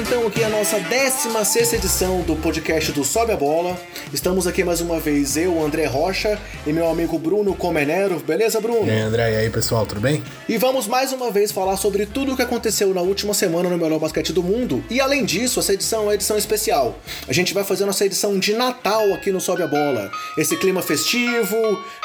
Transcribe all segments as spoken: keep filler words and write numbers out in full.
começa então aqui a nossa décima sexta edição do podcast do Sobe a Bola. Estamos aqui mais uma vez, eu, André Rocha, e meu amigo Bruno Comenero. Beleza, Bruno? E aí, André, e aí, pessoal, tudo bem? E vamos mais uma vez falar sobre tudo o que aconteceu na última semana no melhor basquete do mundo. E além disso, essa edição é uma edição especial. A gente vai fazer nossa edição de Natal aqui no Sobe a Bola. Esse clima festivo,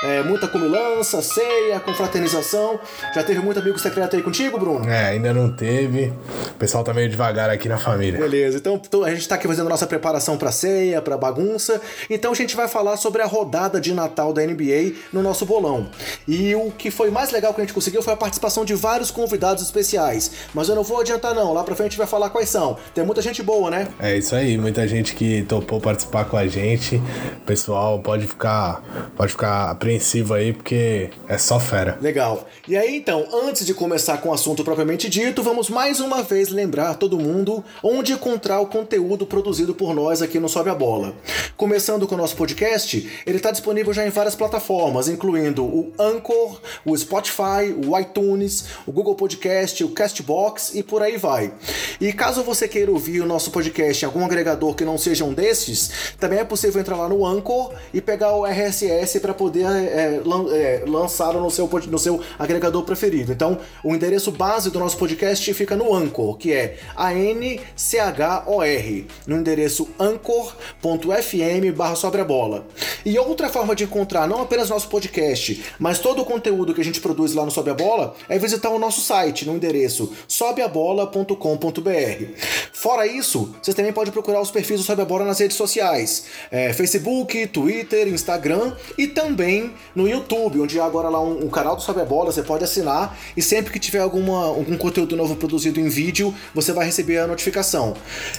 é, muita comilança, ceia, confraternização. Já teve muito amigo secreto aí contigo, Bruno? É, ainda não teve. O pessoal tá meio devagar aqui na família. Beleza, então a gente tá aqui fazendo nossa preparação pra ceia, pra bagunça. Então a gente vai falar sobre a rodada de Natal da N B A no nosso bolão. E o que foi mais legal que a gente conseguiu foi a participação de vários convidados especiais. Mas eu não vou adiantar não, lá pra frente a gente vai falar quais são. Tem muita gente boa, né? É isso aí, muita gente que topou participar com a gente. O pessoal pode ficar, pode ficar apreensivo aí, porque é só fera. Legal. E aí então, antes de começar com o assunto propriamente dito, vamos mais uma vez lembrar todo mundo onde encontrar o conteúdo produzido por nós aqui no Sobe a Bola. Começando com o nosso podcast, ele está disponível já em várias plataformas, incluindo o Anchor, o Spotify, o iTunes, o Google Podcast, o Castbox e por aí vai. E caso você queira ouvir o nosso podcast em algum agregador que não seja um desses, também é possível entrar lá no Anchor e pegar o R S S para poder é, lan- é, lançá-lo no seu, no seu agregador preferido. Então, o endereço base do nosso podcast fica no Anchor, que é A N C H O R, no endereço anchor ponto f m barra sobre a bola. E outra forma de encontrar não apenas nosso podcast, mas todo o conteúdo que a gente produz lá no Sobe a Bola, é visitar o nosso site, no endereço sobe a bola ponto com ponto b r. Fora isso, você também pode procurar os perfis do Sobe a Bola nas redes sociais, é, Facebook, Twitter, Instagram e também no YouTube, onde há agora lá um, um canal do Sobe a Bola, você pode assinar e sempre que tiver alguma, algum conteúdo novo produzido em vídeo, você vai receber a notificação.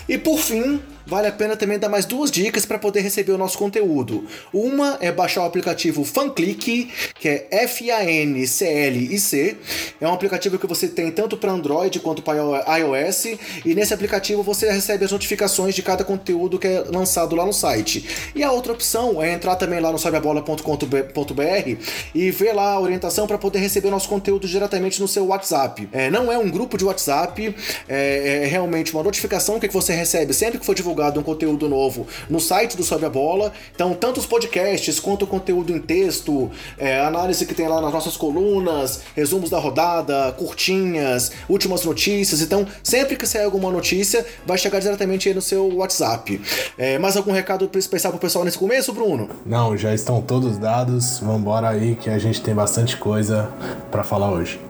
E por fim, vale a pena também dar mais duas dicas para poder receber o nosso conteúdo. Uma é baixar o aplicativo FanClick, que é F A N C L I C. É um aplicativo que você tem tanto para Android quanto para iOS. E nesse aplicativo você recebe as notificações de cada conteúdo que é lançado lá no site. E a outra opção é entrar também lá no sobe a bola ponto com ponto b r e ver lá a orientação para poder receber o nosso conteúdo diretamente no seu WhatsApp. É, não é um grupo de WhatsApp, é, é realmente uma notificação que você recebe sempre que for divulgado um conteúdo novo no site do Sobe a Bola. Então, tanto os podcasts quanto o conteúdo em texto, é, análise que tem lá nas nossas colunas, resumos da rodada, curtinhas, últimas notícias. Então, sempre que sair alguma notícia, vai chegar diretamente aí no seu WhatsApp. É, mais algum recado para pensar pro pessoal nesse começo, Bruno? Não, já estão todos dados. Vambora aí que a gente tem bastante coisa para falar hoje.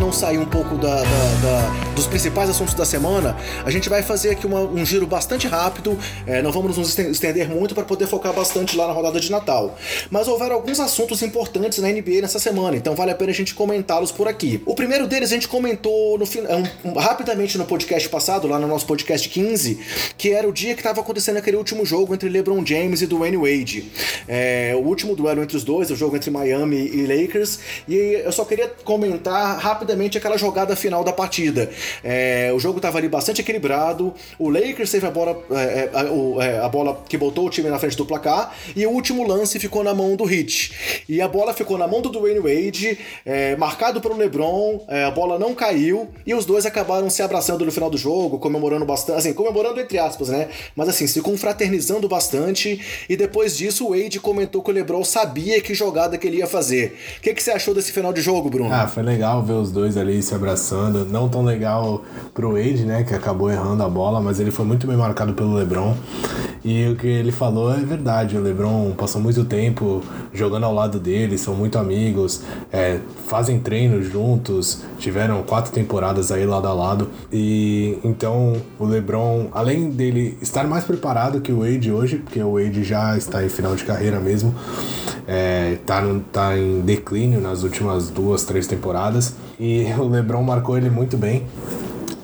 Não sair um pouco da, da, da, dos principais assuntos da semana, a gente vai fazer aqui uma, um giro bastante rápido, é, não vamos nos estender muito para poder focar bastante lá na rodada de Natal. Mas houveram alguns assuntos importantes na N B A nessa semana, então vale a pena a gente comentá-los por aqui. O primeiro deles a gente comentou no, um, um, rapidamente no podcast passado, lá no nosso podcast quinze, que era o dia que estava acontecendo aquele último jogo entre LeBron James e Dwyane Wade. É, o último duelo entre os dois, o jogo entre Miami e Lakers, e eu só queria comentar rapidamente rapidamente aquela jogada final da partida. É, o jogo estava ali bastante equilibrado, o Lakers teve a bola, é, a, a, a bola que botou o time na frente do placar, e o último lance ficou na mão do Heat. E a bola ficou na mão do Dwyane Wade, é, marcado pelo LeBron, é, a bola não caiu, e os dois acabaram se abraçando no final do jogo, comemorando bastante, assim, comemorando entre aspas, né? Mas assim, se confraternizando bastante, e depois disso o Wade comentou que o LeBron sabia que jogada que ele ia fazer. O que, que você achou desse final de jogo, Bruno? Ah, foi legal ver os dois ali se abraçando, não tão legal pro Wade, né, que acabou errando a bola, mas ele foi muito bem marcado pelo LeBron, e o que ele falou é verdade, o LeBron passou muito tempo jogando ao lado dele, são muito amigos, é, fazem treinos juntos, tiveram quatro temporadas aí lado a lado, e então o LeBron, além dele estar mais preparado que o Wade hoje, porque o Wade já está em final de carreira mesmo, é, tá, tá em declínio nas últimas duas, três temporadas, e o LeBron marcou ele muito bem.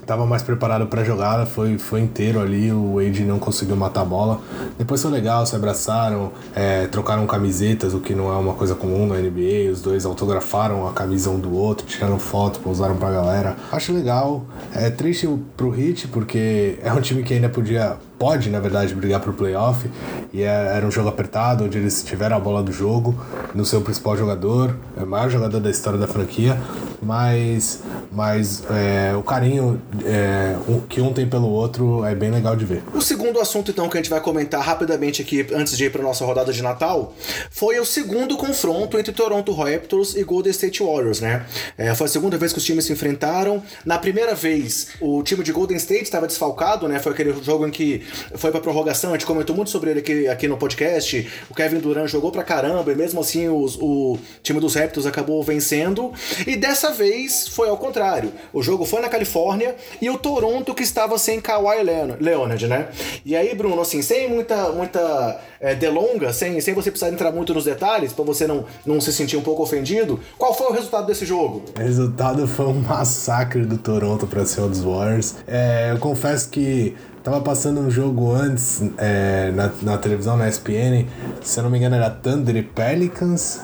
estava mais preparado para a jogada, foi, foi inteiro ali, o Wade não conseguiu matar a bola. Depois foi legal, se abraçaram, é, trocaram camisetas, o que não é uma coisa comum na N B A, os dois autografaram a camisa um do outro, tiraram foto, pousaram pra galera. Acho legal, é triste pro Heat, porque é um time que ainda podia... pode, na verdade, brigar pro playoff, e era um jogo apertado, onde eles tiveram a bola do jogo, no seu principal jogador, o maior jogador da história da franquia, mas, mas é, o carinho é, que um tem pelo outro é bem legal de ver. O segundo assunto, então, que a gente vai comentar rapidamente aqui, antes de ir para nossa rodada de Natal, foi o segundo confronto entre Toronto Raptors e Golden State Warriors, né? É, foi a segunda vez que os times se enfrentaram. Na primeira vez, o time de Golden State estava desfalcado, né? Foi aquele jogo em que foi pra prorrogação, a gente comentou muito sobre ele aqui, aqui no podcast, o Kevin Durant jogou pra caramba, e mesmo assim os, o time dos Raptors acabou vencendo, e dessa vez foi ao contrário, o jogo foi na Califórnia, e o Toronto que estava sem Kawhi Leonard, né? E aí, Bruno, assim, sem muita, muita é, delonga, sem, sem você precisar entrar muito nos detalhes, pra você não, não se sentir um pouco ofendido, qual foi o resultado desse jogo? O resultado foi um massacre do Toronto pra cima dos Warriors. É, eu confesso que tava passando um jogo antes é, na, na televisão, na E S P N, se eu não me engano era Thunder e Pelicans.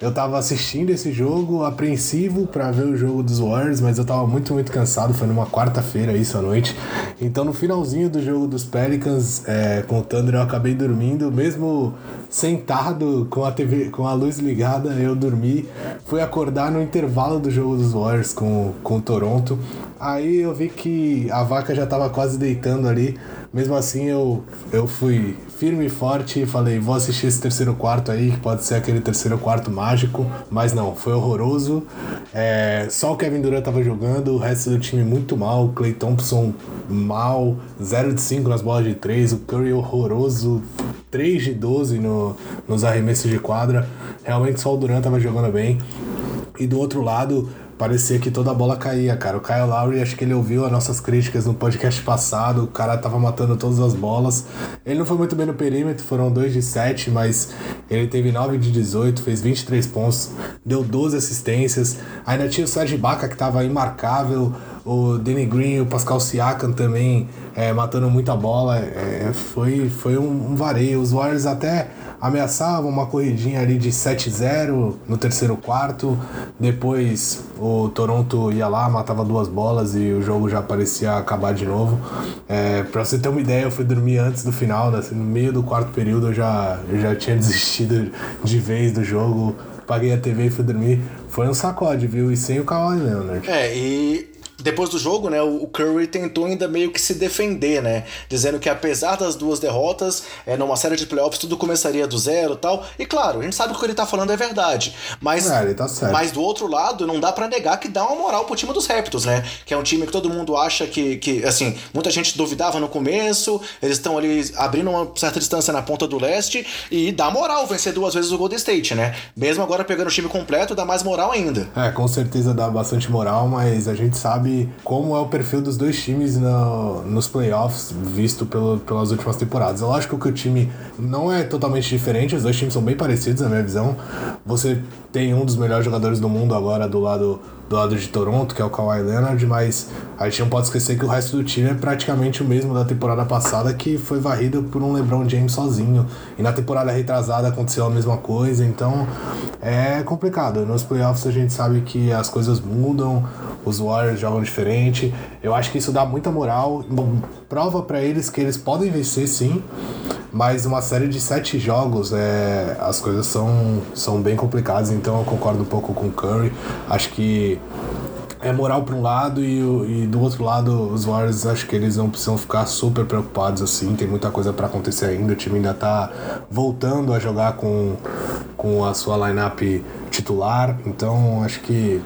Eu tava assistindo esse jogo, apreensivo pra ver o jogo dos Warriors, mas eu tava muito, muito cansado, foi numa quarta-feira isso à noite. Então no finalzinho do jogo dos Pelicans é, com o Thunder eu acabei dormindo, mesmo sentado com a T V, com a luz ligada, eu dormi. Fui acordar no intervalo do jogo dos Warriors com, com o Toronto. Aí eu vi que a vaca já tava quase deitando ali. Mesmo assim, eu, eu fui firme e forte e falei, vou assistir esse terceiro quarto aí, que pode ser aquele terceiro quarto mágico. Mas não, foi horroroso. É, só o Kevin Durant tava jogando, o resto do time muito mal. O Klay Thompson mal, zero de cinco nas bolas de três. O Curry horroroso, três de doze no, nos arremessos de quadra. Realmente só o Durant tava jogando bem. E do outro lado... parecia que toda a bola caía, cara. O Kyle Lowry, acho que ele ouviu as nossas críticas no podcast passado. O cara tava matando todas as bolas. Ele não foi muito bem no perímetro, foram dois de sete, mas ele teve nove de dezoito, fez vinte e três pontos, deu doze assistências. Ainda tinha o Serge Ibaka, que tava imarcável. O Danny Green e o Pascal Siakam também é, matando muita bola. É, foi, foi um, um vareio. Os Warriors até ameaçavam uma corridinha ali de sete a zero no terceiro quarto. Depois o Toronto ia lá, matava duas bolas e o jogo já parecia acabar de novo. É, pra você ter uma ideia, eu fui dormir antes do final, assim, no meio do quarto período eu já, eu já tinha desistido de vez do jogo. Paguei a T V e fui dormir. Foi um sacode, viu? E sem o Kawhi Leonard. É, e... depois do jogo, né, o Curry tentou ainda meio que se defender, né, dizendo que apesar das duas derrotas, é, numa série de playoffs tudo começaria do zero e tal, e claro, a gente sabe que o que ele tá falando é verdade, mas, é, ele tá certo. Mas do outro lado, não dá pra negar que dá uma moral pro time dos Raptors, né, que é um time que todo mundo acha que, que assim, muita gente duvidava no começo, eles estão ali abrindo uma certa distância na ponta do leste, e dá moral vencer duas vezes o Golden State, né, mesmo agora pegando o time completo, dá mais moral ainda. É, com certeza dá bastante moral, mas a gente sabe como é o perfil dos dois times no, nos playoffs, visto pelo, pelas últimas temporadas. É lógico que o time não é totalmente diferente, os dois times são bem parecidos, na minha visão. Você tem um dos melhores jogadores do mundo agora do lado, do lado de Toronto, que é o Kawhi Leonard, mas a gente não pode esquecer que o resto do time é praticamente o mesmo da temporada passada, que foi varrido por um LeBron James sozinho. E na temporada retrasada aconteceu a mesma coisa, então é complicado. Nos playoffs a gente sabe que as coisas mudam, os Warriors jogam diferente. Eu acho que isso dá muita moral, prova pra eles que eles podem vencer sim, mas uma série de sete jogos, é, as coisas são, são bem complicadas, então eu concordo um pouco com o Curry. Acho que é moral para um lado e, e do outro lado os Warriors, acho que eles não precisam ficar super preocupados assim, tem muita coisa para acontecer ainda, o time ainda tá voltando a jogar com, com a sua lineup titular, então acho que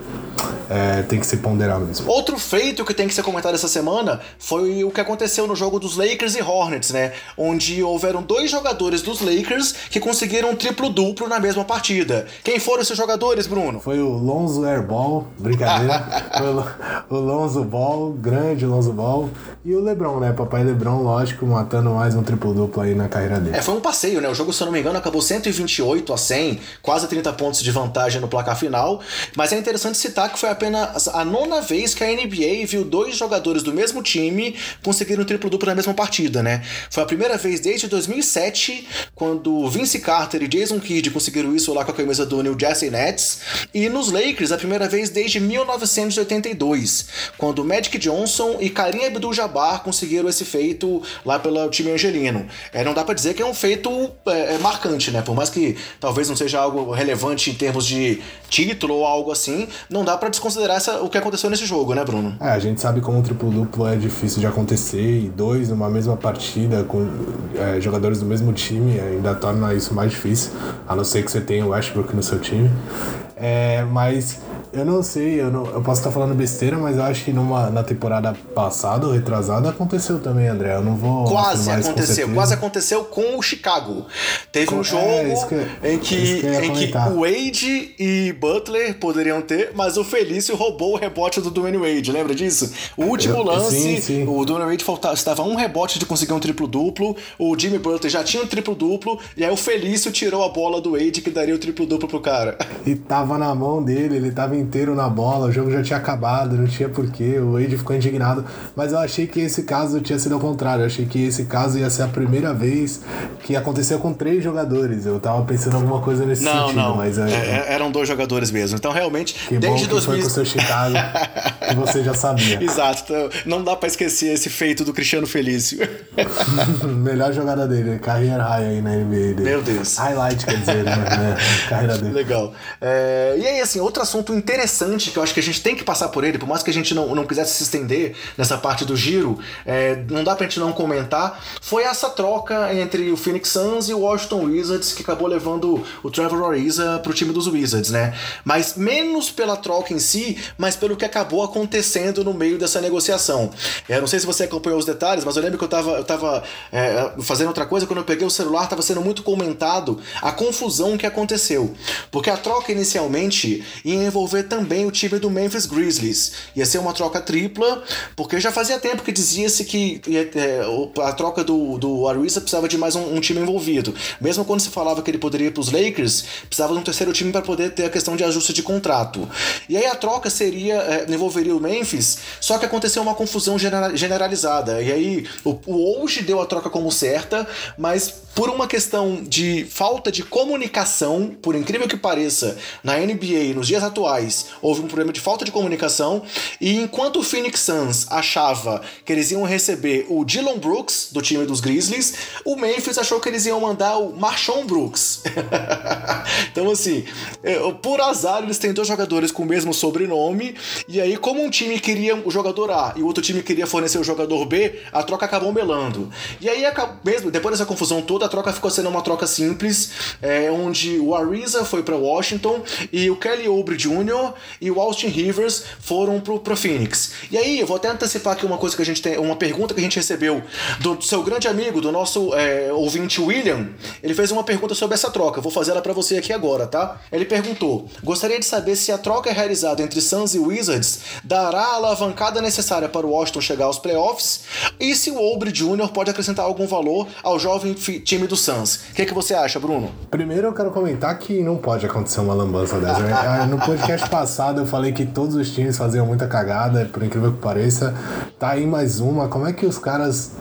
é, tem que se ponderar mesmo. Outro feito que tem que ser comentado essa semana foi o que aconteceu no jogo dos Lakers e Hornets, né? Onde houveram dois jogadores dos Lakers que conseguiram um triplo-duplo na mesma partida. Quem foram esses jogadores, Bruno? Foi o Lonzo Airball, brincadeira. Foi o Lonzo Ball, grande Lonzo Ball. E o LeBron, né? Papai LeBron, lógico, matando mais um triplo-duplo aí na carreira dele. É, foi um passeio, né? O jogo, se eu não me engano, acabou cento e vinte e oito a cem, quase trinta pontos de vantagem no placar final. Mas é interessante citar destaque foi apenas a nona vez que a N B A viu dois jogadores do mesmo time conseguirem um triplo-duplo na mesma partida, né? Foi a primeira vez desde dois mil e sete, quando Vince Carter e Jason Kidd conseguiram isso lá com a camisa do New Jersey Nets, e nos Lakers a primeira vez desde mil novecentos e oitenta e dois, quando Magic Johnson e Karim Abdul-Jabbar conseguiram esse feito lá pelo time angelino. É, não dá pra dizer que é um feito é, é marcante, né? Por mais que talvez não seja algo relevante em termos de título ou algo assim, não dá pra desconsiderar essa, o que aconteceu nesse jogo, né, Bruno? É, a gente sabe como um triplo-duplo é difícil de acontecer, e dois numa mesma partida com é, jogadores do mesmo time ainda torna isso mais difícil, a não ser que você tenha o Westbrook no seu time. É, mas eu não sei, eu, não, eu posso estar falando besteira, mas eu acho que numa, na temporada passada ou retrasada aconteceu também, André. Eu não vou. Quase aconteceu, quase aconteceu com o Chicago. Teve com, um jogo é, que, em, que, que em que Wade e Butler poderiam ter, mas o Felício roubou o rebote do Dwyane Wade, lembra disso? O último eu, lance, sim, sim. O Dwyane Wade faltava, estava um rebote de conseguir um triplo-duplo, o Jimmy Butler já tinha um triplo-duplo, e aí o Felício tirou a bola do Wade que daria o triplo-duplo pro cara. E tava na mão dele, ele tava inteiro na bola, o jogo já tinha acabado, não tinha porquê, o Wade ficou indignado, mas eu achei que esse caso tinha sido ao contrário, eu achei que esse caso ia ser a primeira vez que aconteceu com três jogadores, eu tava pensando alguma coisa nesse não, sentido, não. mas... Eu... É, eram dois jogadores mesmo, então realmente... Que desde bom que dois mil... foi com o seu Chicago, que você já sabia. Exato, então não dá pra esquecer esse feito do Cristiano Felício. Melhor jogada dele, carreira high aí na N B A dele. Meu Deus. Highlight, quer dizer, né? Carreira dele. Legal. É... E aí, assim, outro assunto interessante que eu acho que a gente tem que passar por ele, por mais que a gente não, não quisesse se estender nessa parte do giro, é, não dá pra gente não comentar, foi essa troca entre o Phoenix Suns e o Washington Wizards, que acabou levando o Trevor Ariza pro time dos Wizards, né? Mas menos pela troca em si, mas pelo que acabou acontecendo no meio dessa negociação. Eu não sei se você acompanhou os detalhes, mas eu lembro que eu tava, eu tava é, fazendo outra coisa, quando eu peguei o celular, tava sendo muito comentado a confusão que aconteceu. Porque a troca inicialmente ia envolver também o time do Memphis Grizzlies. Ia ser uma troca tripla, porque já fazia tempo que dizia-se que é, a troca do, do Ariza precisava de mais um, um time envolvido. Mesmo quando se falava que ele poderia ir para os Lakers, precisava de um terceiro time para poder ter a questão de ajuste de contrato. E aí a troca seria, é, envolveria o Memphis, só que aconteceu uma confusão genera- generalizada. E aí o, o Woj deu a troca como certa, mas por uma questão de falta de comunicação, por incrível que pareça, na N B A nos dias atuais houve um problema de falta de comunicação, e enquanto o Phoenix Suns achava que eles iam receber o Dillon Brooks do time dos Grizzlies, o Memphis achou que eles iam mandar o Marshawn Brooks. Então assim, por azar eles têm dois jogadores com o mesmo sobrenome, e aí como um time queria o jogador A e o outro time queria fornecer o jogador B, a troca acabou melando. E aí mesmo depois dessa confusão toda, a troca ficou sendo uma troca simples, é, onde o Ariza foi para Washington e o Kelly Oubre Júnior e o Austin Rivers foram pro, pro Phoenix. E aí, eu vou até antecipar aqui uma coisa que a gente tem, uma pergunta que a gente recebeu do, do seu grande amigo, do nosso é, ouvinte William. Ele fez uma pergunta sobre essa troca, vou fazer ela pra você aqui agora, tá? Ele perguntou: gostaria de saber se a troca realizada entre Suns e Wizards dará a alavancada necessária para o Washington chegar aos playoffs, e se o Oubre Júnior pode acrescentar algum valor ao jovem fi- time do Suns. O que, é que você acha, Bruno? Primeiro eu quero comentar que não pode acontecer uma lambança dessa. No podcast passado eu falei que todos os times faziam muita cagada, por incrível que pareça. Tá aí mais uma. Como é que os caras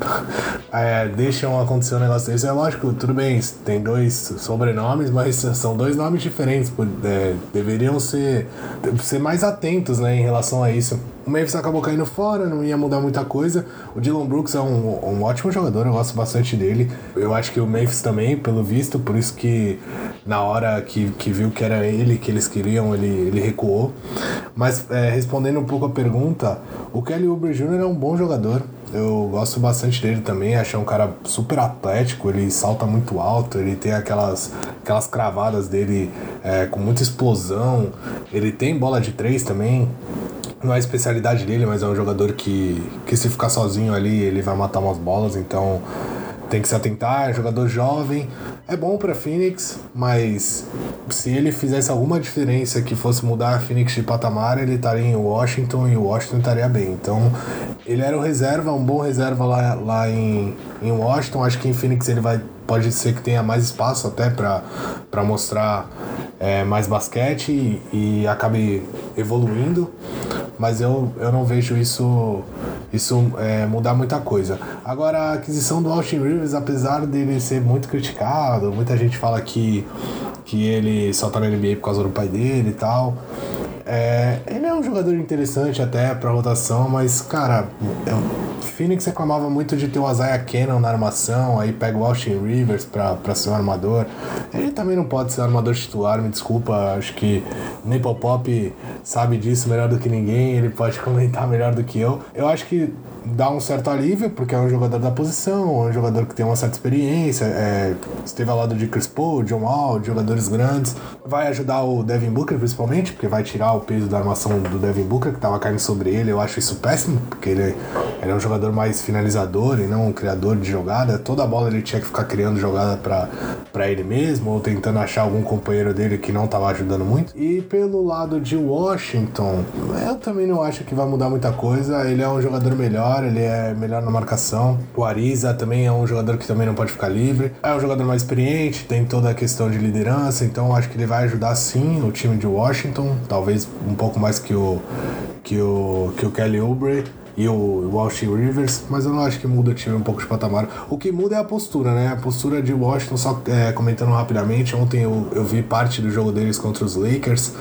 é, deixam acontecer um negócio desse? É lógico, tudo bem, tem dois sobrenomes, mas são dois nomes diferentes. É, deveriam ser, ser mais atentos, né, em relação a isso. O Memphis acabou caindo fora, não ia mudar muita coisa. O Dillon Brooks é um, um ótimo jogador, eu gosto bastante dele. Eu acho que o Memphis também, pelo visto, por isso que na hora que, que viu que era ele que eles queriam, ele, ele recuou. Mas é, respondendo um pouco a pergunta, o Kelly Oubre Júnior é um bom jogador. Eu gosto bastante dele também, achei um cara super atlético, ele salta muito alto, ele tem aquelas, aquelas cravadas dele é, com muita explosão. Ele tem bola de três também. Não é a especialidade dele, mas é um jogador que, que se ficar sozinho ali, ele vai matar umas bolas, então tem que se atentar, jogador jovem, é bom para Phoenix, mas se ele fizesse alguma diferença que fosse mudar a Phoenix de patamar, ele estaria em Washington e o Washington estaria bem. Então ele era um reserva, um bom reserva lá, lá em, em Washington. Acho que em Phoenix ele vai, pode ser que tenha mais espaço até para mostrar é, mais basquete e, e acabe evoluindo, mas eu, eu não vejo isso, isso é, mudar muita coisa. Agora, a aquisição do Austin Rivers, apesar dele ser muito criticado, muita gente fala que, que ele só tá na N B A por causa do pai dele e tal, é, ele é um jogador interessante até pra rotação, mas, cara, o Phoenix reclamava muito de ter o Isaiah Cannon na armação, aí pega o Austin Rivers pra, pra ser um armador. Ele também não pode ser armador titular, me desculpa, acho que Nipple Pop sabe disso melhor do que ninguém, ele pode comentar melhor do que eu. Eu acho que dá um certo alívio, porque é um jogador da posição, é um jogador que tem uma certa experiência, é, esteve ao lado de Chris Paul, John Wall, jogadores grandes, vai ajudar o Devin Booker principalmente, porque vai tirar o peso da armação do Devin Booker, que estava caindo sobre ele. Eu acho isso péssimo, porque ele, ele é um jogador mais finalizador e não um criador de jogada. Toda bola ele tinha que ficar criando jogada para para ele mesmo, ou tentando achar algum companheiro dele que não estava ajudando muito. E pelo lado de Washington, eu também não acho que vai mudar muita coisa. Ele é um jogador melhor, ele é melhor na marcação. O Ariza também é um jogador que também não pode ficar livre. É um jogador mais experiente, tem toda a questão de liderança, então acho que ele vai ajudar sim o time de Washington, talvez um pouco mais que o, que o, que o Kelly Oubre e o Austin Rivers, mas eu não acho que muda o time um pouco de patamar. O que muda é a postura, né? A postura de Washington, só é, comentando rapidamente, ontem eu, eu vi parte do jogo deles contra os Lakers,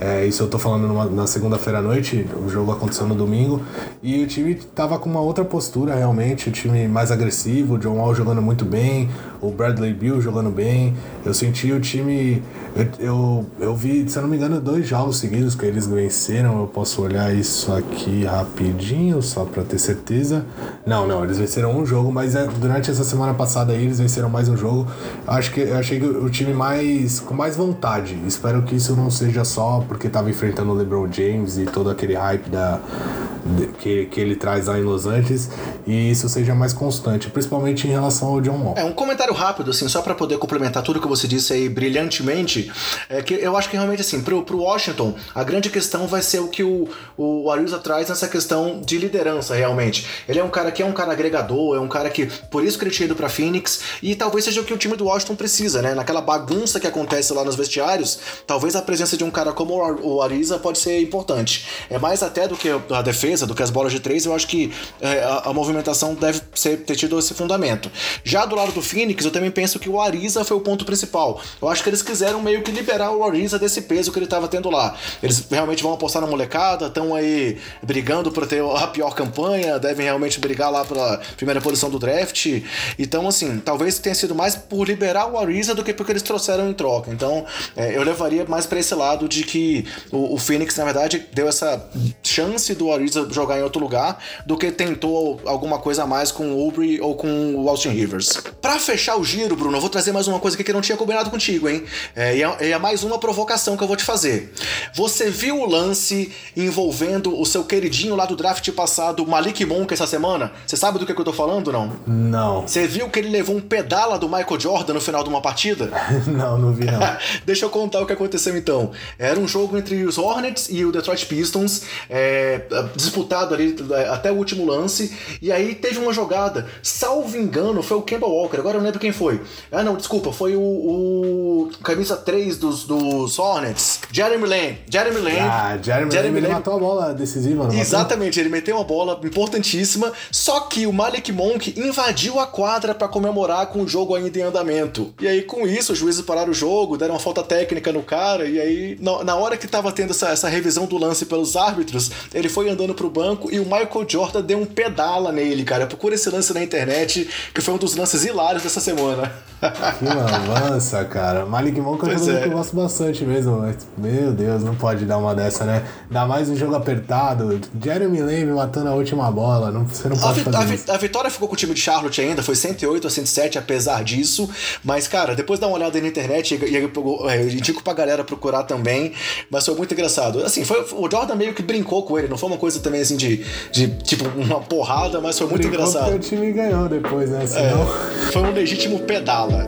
é, isso eu tô falando numa, na segunda-feira à noite, o jogo aconteceu no domingo, e o time tava com uma outra postura realmente, o time mais agressivo, o John Wall jogando muito bem, o Bradley Beal jogando bem. Eu senti o time, eu, eu, eu vi, se eu não me engano, dois jogos seguidos que eles venceram, eu posso olhar isso aqui rapidinho, só pra ter certeza. Não, não, eles venceram um jogo, mas é, durante essa semana passada aí eles venceram mais um jogo. Acho que, eu achei que o time mais com mais vontade. Espero que isso não seja só porque tava enfrentando o LeBron James e todo aquele hype da, de, que, que ele traz lá em Los Angeles, e isso seja mais constante, principalmente em relação ao John Wall. É, um comentário rápido, assim, só pra poder complementar tudo que você disse aí brilhantemente, é que eu acho que realmente, assim, pro, pro Washington, a grande questão vai ser o que o, o Ariza traz nessa questão de liderança, realmente. Ele é um cara que é um cara agregador, é um cara que, por isso que ele tinha ido pra Phoenix, e talvez seja o que o time do Washington precisa, né? Naquela bagunça que acontece lá nos vestiários, talvez a presença de um cara como o Ariza pode ser importante. É mais até do que a defesa, do que as bolas de três, eu acho que a, a movimentação deve ser, ter tido esse fundamento. Já do lado do Phoenix, eu também penso que o Ariza foi o ponto principal. Eu acho que eles quiseram meio que liberar o Ariza desse peso que ele tava tendo lá. Eles realmente vão apostar na molecada, estão aí brigando pra ter a pior campanha, devem realmente brigar lá pela primeira posição do draft. Então, assim, talvez tenha sido mais por liberar o Ariza do que porque eles trouxeram em troca. Então, é, eu levaria mais pra esse lado de que o, o Phoenix, na verdade, deu essa chance do Ariza jogar em outro lugar do que tentou alguma coisa a mais com o Oubre ou com o Austin Rivers. Pra fechar o giro, Bruno, eu vou trazer mais uma coisa aqui que eu não tinha combinado contigo, hein? É, e é, é mais uma provocação que eu vou te fazer. Você viu o lance envolvendo o seu queridinho lá do draft passado? passado, Malik Monk, essa semana? Você sabe do que, é que eu tô falando, não? Não. Você viu que ele levou um pedala do Michael Jordan no final de uma partida? Não, não vi, não. Deixa eu contar o que aconteceu, então. Era um jogo entre os Hornets e o Detroit Pistons, é, disputado ali até o último lance, e aí teve uma jogada, salvo engano, foi o Kemba Walker, agora eu não lembro quem foi. Ah, não, desculpa, foi o, o camisa três dos, dos Hornets, Jeremy Lamb. Jeremy Lamb. Ah, Jeremy, Jeremy Lamb matou a bola decisiva, não? Exatamente, ele meteu uma bola importantíssima, só que o Malik Monk invadiu a quadra para comemorar com o jogo ainda em andamento. E aí, com isso, os juízes pararam o jogo, deram uma falta técnica no cara, e aí, na hora que tava tendo essa, essa revisão do lance pelos árbitros, ele foi andando pro banco e o Michael Jordan deu um pedala nele, cara. Procura esse lance na internet, que foi um dos lances hilários dessa semana. Que malança, cara. Malik Monk é um jogador que eu gosto bastante mesmo, mas, meu Deus, não pode dar uma dessa, né? Ainda mais um jogo apertado. Jeremy Lamb matando a última bola, não, você não pode a, fazer a, isso. A vitória ficou com o time de Charlotte ainda, foi cento e oito a cento e sete, apesar disso, mas, cara, depois dá uma olhada aí na internet e, e, eu indico pra galera procurar também, mas foi muito engraçado. Assim, foi, o Jordan meio que brincou com ele, não foi uma coisa também, assim, de, de tipo, uma porrada, mas foi muito Por engraçado. Porque o time ganhou depois, né? Senão... É, foi um legítimo pedala.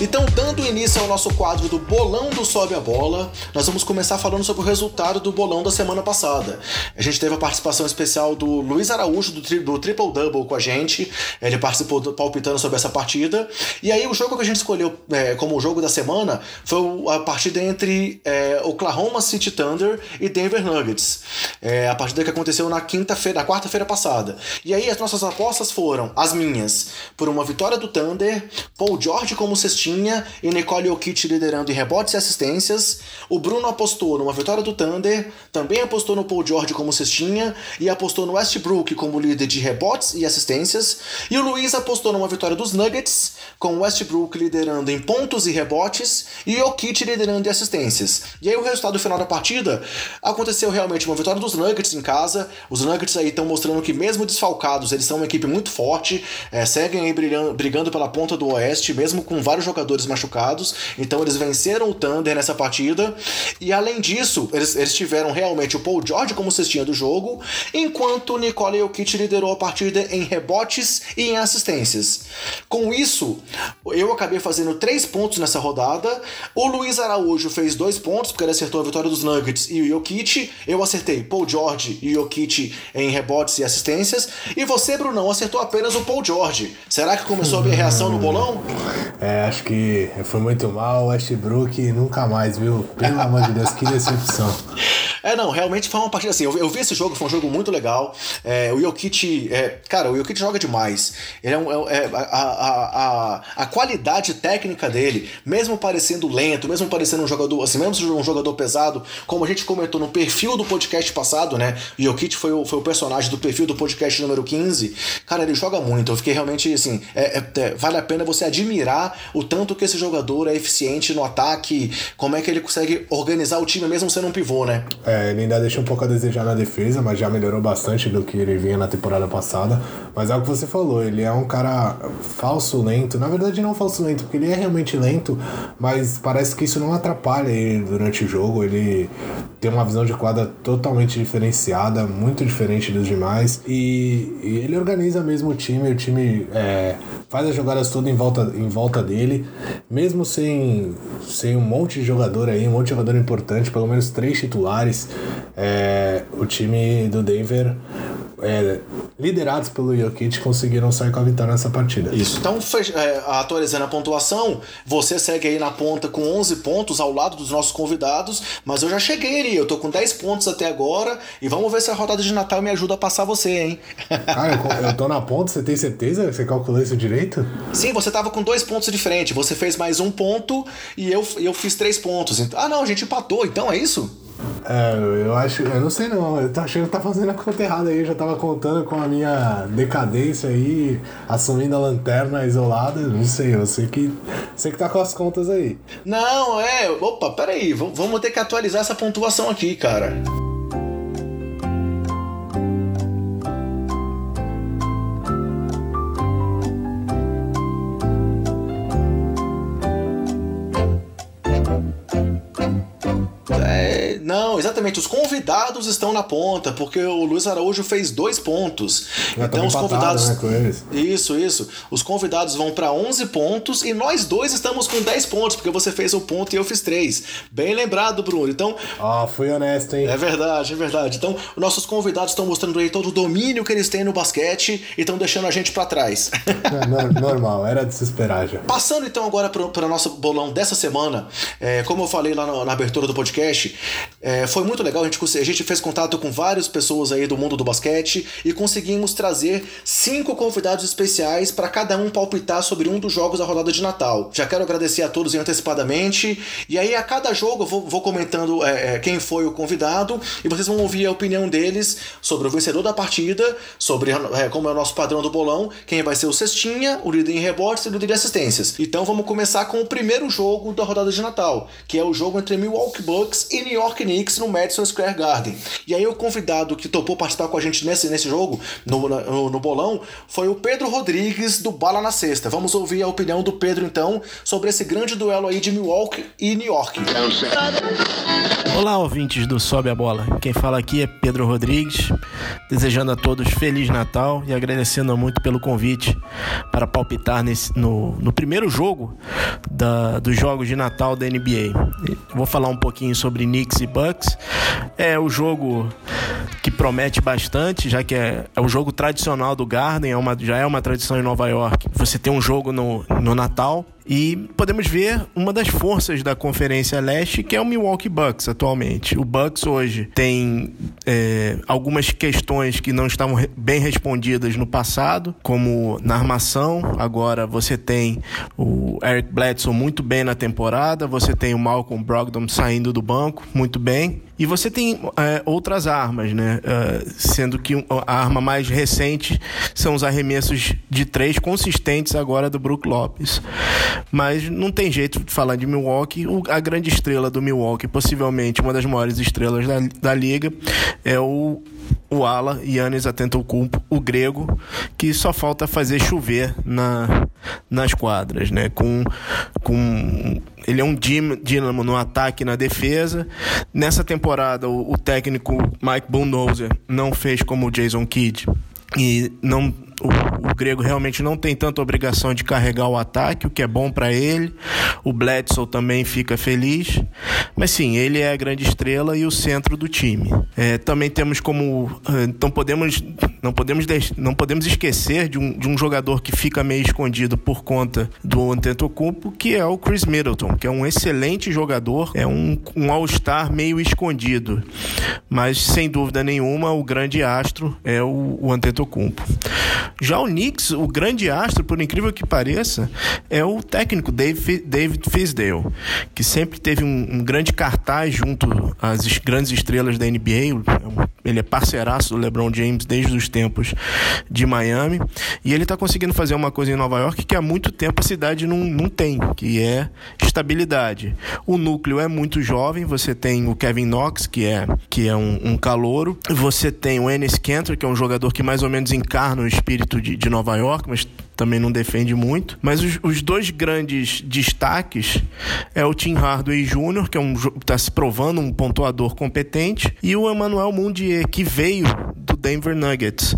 Então, dando início ao nosso quadro do Bolão do Sobe a Bola, nós vamos começar falando sobre o resultado do bolão da semana passada. A gente teve a participação especial do Luiz Araújo, do, tri- do Triple Double, com a gente. Ele participou do, palpitando sobre essa partida. E aí, o jogo que a gente escolheu é, como o jogo da semana foi a partida entre é, Oklahoma City Thunder e Denver Nuggets. É, a partida que aconteceu na quinta-feira, na quarta-feira passada. E aí, as nossas apostas foram as minhas. Por uma vitória do Thunder, Paul George como cestinho, e Nikola Jokić liderando em rebotes e assistências. O Bruno apostou numa vitória do Thunder, também apostou no Paul George como cestinha e apostou no Westbrook como líder de rebotes e assistências. E o Luiz apostou numa vitória dos Nuggets, com o Westbrook liderando em pontos e rebotes e Jokić liderando em assistências. E aí o resultado final da partida aconteceu realmente uma vitória dos Nuggets em casa. Os Nuggets aí estão mostrando que mesmo desfalcados, eles são uma equipe muito forte, é, seguem aí brilhando, brigando pela ponta do Oeste, mesmo com vários jogadores jogadores machucados, então eles venceram o Thunder nessa partida, e além disso, eles, eles tiveram realmente o Paul George como cestinha do jogo, enquanto Nikola Jokić liderou a partida em rebotes e em assistências. Com isso, eu acabei fazendo três pontos nessa rodada, o Luiz Araújo fez dois pontos, porque ele acertou a vitória dos Nuggets e o Jokić, eu acertei Paul George e Jokić em rebotes e assistências, e você, Brunão, acertou apenas o Paul George. Será que começou a ver reação no bolão? É, acho que que foi muito mal, Westbrook nunca mais, viu? Pelo amor de Deus, que decepção. É, não, realmente foi uma partida assim, eu, eu vi esse jogo, foi um jogo muito legal, é, o Jokić, é, cara, o Jokić joga demais, ele é, um, é a, a, a, a qualidade técnica dele, mesmo parecendo lento, mesmo parecendo um jogador, assim, mesmo um jogador pesado, como a gente comentou no perfil do podcast passado, né, o Jokić foi o, foi o personagem do perfil do podcast número quinze, cara, ele joga muito, eu fiquei realmente, assim, é, é, é, vale a pena você admirar o tanto que esse jogador é eficiente no ataque, como é que ele consegue organizar o time mesmo sendo um pivô, né? É, ele ainda deixou um pouco a desejar na defesa, mas já melhorou bastante do que ele vinha na temporada passada. Mas é o que você falou, ele é um cara falso lento. Na verdade, não falso lento, porque ele é realmente lento, mas parece que isso não atrapalha ele durante o jogo. Ele tem uma visão de quadra totalmente diferenciada, muito diferente dos demais. E, e ele organiza mesmo o time, o time é, faz as jogadas todas em volta, em volta dele, mesmo sem, sem um monte de jogador aí, um monte de jogador importante, pelo menos três titulares. É, o time do Denver, é, liderados pelo Jokić, conseguiram sair com a vitória nessa partida. Isso. Então, é, atualizando a pontuação, você segue aí na ponta com onze pontos ao lado dos nossos convidados, mas eu já cheguei ali, eu tô com dez pontos até agora e vamos ver se a rodada de Natal me ajuda a passar você, hein? Cara, eu, eu tô na ponta, você tem certeza que você calculou isso direito? Sim, você tava com dois pontos de frente, você fez mais um ponto e eu, eu fiz três pontos. Ah não, a gente empatou, então é isso? É, eu acho, eu não sei não, eu tô achando que tá fazendo a conta errada aí, eu já tava contando com a minha decadência aí, assumindo a lanterna isolada, não sei, eu sei que, sei que tá com as contas aí. Não, é, opa, peraí, v- vamos ter que atualizar essa pontuação aqui, cara. Não, exatamente, os convidados estão na ponta, porque o Luiz Araújo fez dois pontos. Já então os convidados, né, com eles. Isso, isso. Os convidados vão para onze pontos e nós dois estamos com dez pontos, porque você fez um ponto e eu fiz três. Bem lembrado, Bruno. Então, ó, oh, fui honesto, hein? É verdade, é verdade. Então, nossos convidados estão mostrando aí todo o domínio que eles têm no basquete e estão deixando a gente para trás. É, normal, era de se esperar já. Passando então agora para o nosso bolão dessa semana, é, como eu falei lá na, na abertura do podcast, É, foi muito legal, a gente, a gente fez contato com várias pessoas aí do mundo do basquete e conseguimos trazer cinco convidados especiais para cada um palpitar sobre um dos jogos da rodada de Natal. Já quero agradecer a todos antecipadamente, e aí a cada jogo eu vou, vou comentando é, é, quem foi o convidado e vocês vão ouvir a opinião deles sobre o vencedor da partida, sobre é, como é o nosso padrão do bolão, quem vai ser o cestinha, o líder em rebotes e o líder de assistências. Então vamos começar com o primeiro jogo da rodada de Natal, que é o jogo entre Milwaukee Bucks e New York Knicks. Knicks no Madison Square Garden. E aí o convidado que topou participar com a gente nesse, nesse jogo, no, no, no bolão, foi o Pedro Rodrigues do Bala na Sexta. Vamos ouvir a opinião do Pedro, então, sobre esse grande duelo aí de Milwaukee e New York. Olá, ouvintes do Sobe a Bola. Quem fala aqui é Pedro Rodrigues, desejando a todos Feliz Natal e agradecendo muito pelo convite para palpitar nesse, no, no primeiro jogo da, dos jogos de Natal da N B A. Vou falar um pouquinho sobre Knicks e Bucks. É o jogo que promete bastante, já que é, é o jogo tradicional do Garden, é uma, já é uma tradição em Nova York. Você tem um jogo no, no Natal. E podemos ver uma das forças da Conferência Leste, que é o Milwaukee Bucks atualmente. O Bucks hoje tem é, algumas questões que não estavam bem respondidas no passado, como na armação. Agora você tem o Eric Bledsoe muito bem na temporada, você tem o Malcolm Brogdon saindo do banco muito bem. E você tem é, outras armas, né? Uh, sendo que a arma mais recente são os arremessos de três consistentes agora do Brook Lopez. Mas não tem jeito de falar de Milwaukee. A grande estrela do Milwaukee, possivelmente uma das maiores estrelas da, da liga, é o, o ala Giannis Antetokounmpo, o grego, que só falta fazer chover na, nas quadras, né? Com, com, ele é um dínamo no ataque e na defesa. Nessa temporada, o, o técnico Mike Budenholzer não fez como o Jason Kidd e não... O, o grego realmente não tem tanta obrigação de carregar o ataque, o que é bom para ele. O Bledsoe também fica feliz. Mas sim, ele é a grande estrela e o centro do time. É, também temos como... Então podemos, não, podemos, não podemos esquecer de um, de um jogador que fica meio escondido por conta do Antetokounmpo, que é o Chris Middleton, que é um excelente jogador, é um, um all-star meio escondido. Mas, sem dúvida nenhuma, o grande astro é o, o Antetokounmpo. Já o Knicks, o grande astro, por incrível que pareça, é o técnico David Fisdale, que sempre teve um, um grande cartaz junto às grandes estrelas da N B A. Ele é parceiraço do LeBron James desde os tempos de Miami. E ele está conseguindo fazer uma coisa em Nova York que há muito tempo a cidade não, não tem, que é estabilidade. O núcleo é muito jovem. Você tem o Kevin Knox, que é, que é um, um calouro. Você tem o Enes Kanter, que é um jogador que mais ou menos encarna o espírito de, de Nova York, mas também não defende muito. Mas os, os dois grandes destaques é o Tim Hardaway Júnior, que é um, tá se provando um pontuador competente, e o Emmanuel Mudiay, que veio do Denver Nuggets,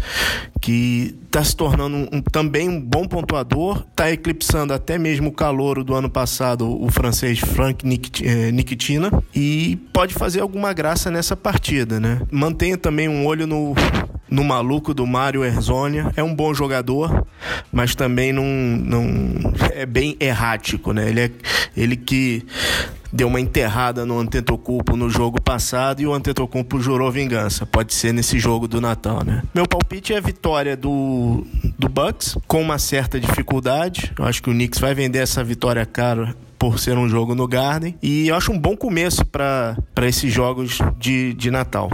que está se tornando um, um, também um bom pontuador, está eclipsando até mesmo o calouro do ano passado, o francês Frank Nikitina, e pode fazer alguma graça nessa partida, né? Mantenha também um olho no... No maluco do Mario Hezonja. É um bom jogador, mas também não, não é bem errático, né? Ele, é, ele que deu uma enterrada no Antetokounmpo no jogo passado e o Antetokounmpo jurou vingança. Pode ser nesse jogo do Natal, né? Meu palpite é a vitória do, do Bucks, com uma certa dificuldade. Eu acho que o Knicks vai vender essa vitória cara, por ser um jogo no Garden. E eu acho um bom começo para esses jogos de, de Natal.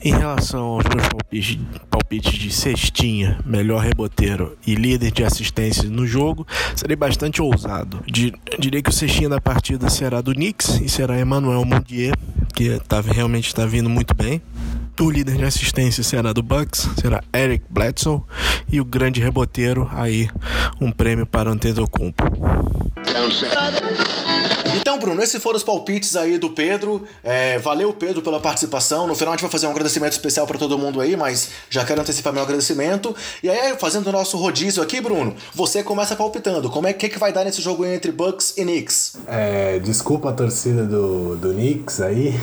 Em relação aos meus palpites, palpites de cestinha, melhor reboteiro e líder de assistência no jogo, serei bastante ousado. Direi que o cestinha da partida será do Knicks e será Emmanuel Mudiay, que tá, realmente está vindo muito bem. O líder de assistência será do Bucks, será Eric Bledsoe, e o grande reboteiro, aí um prêmio para o Antetokounmpo. Então, Bruno, esses foram os palpites aí do Pedro. É, valeu, Pedro, pela participação. No final a gente vai fazer um agradecimento especial para todo mundo aí, mas já quero antecipar meu agradecimento. E aí, fazendo o nosso rodízio aqui, Bruno, você começa palpitando. Como é que, que vai dar nesse jogo entre Bucks e Knicks? É, desculpa a torcida do, do Knicks aí,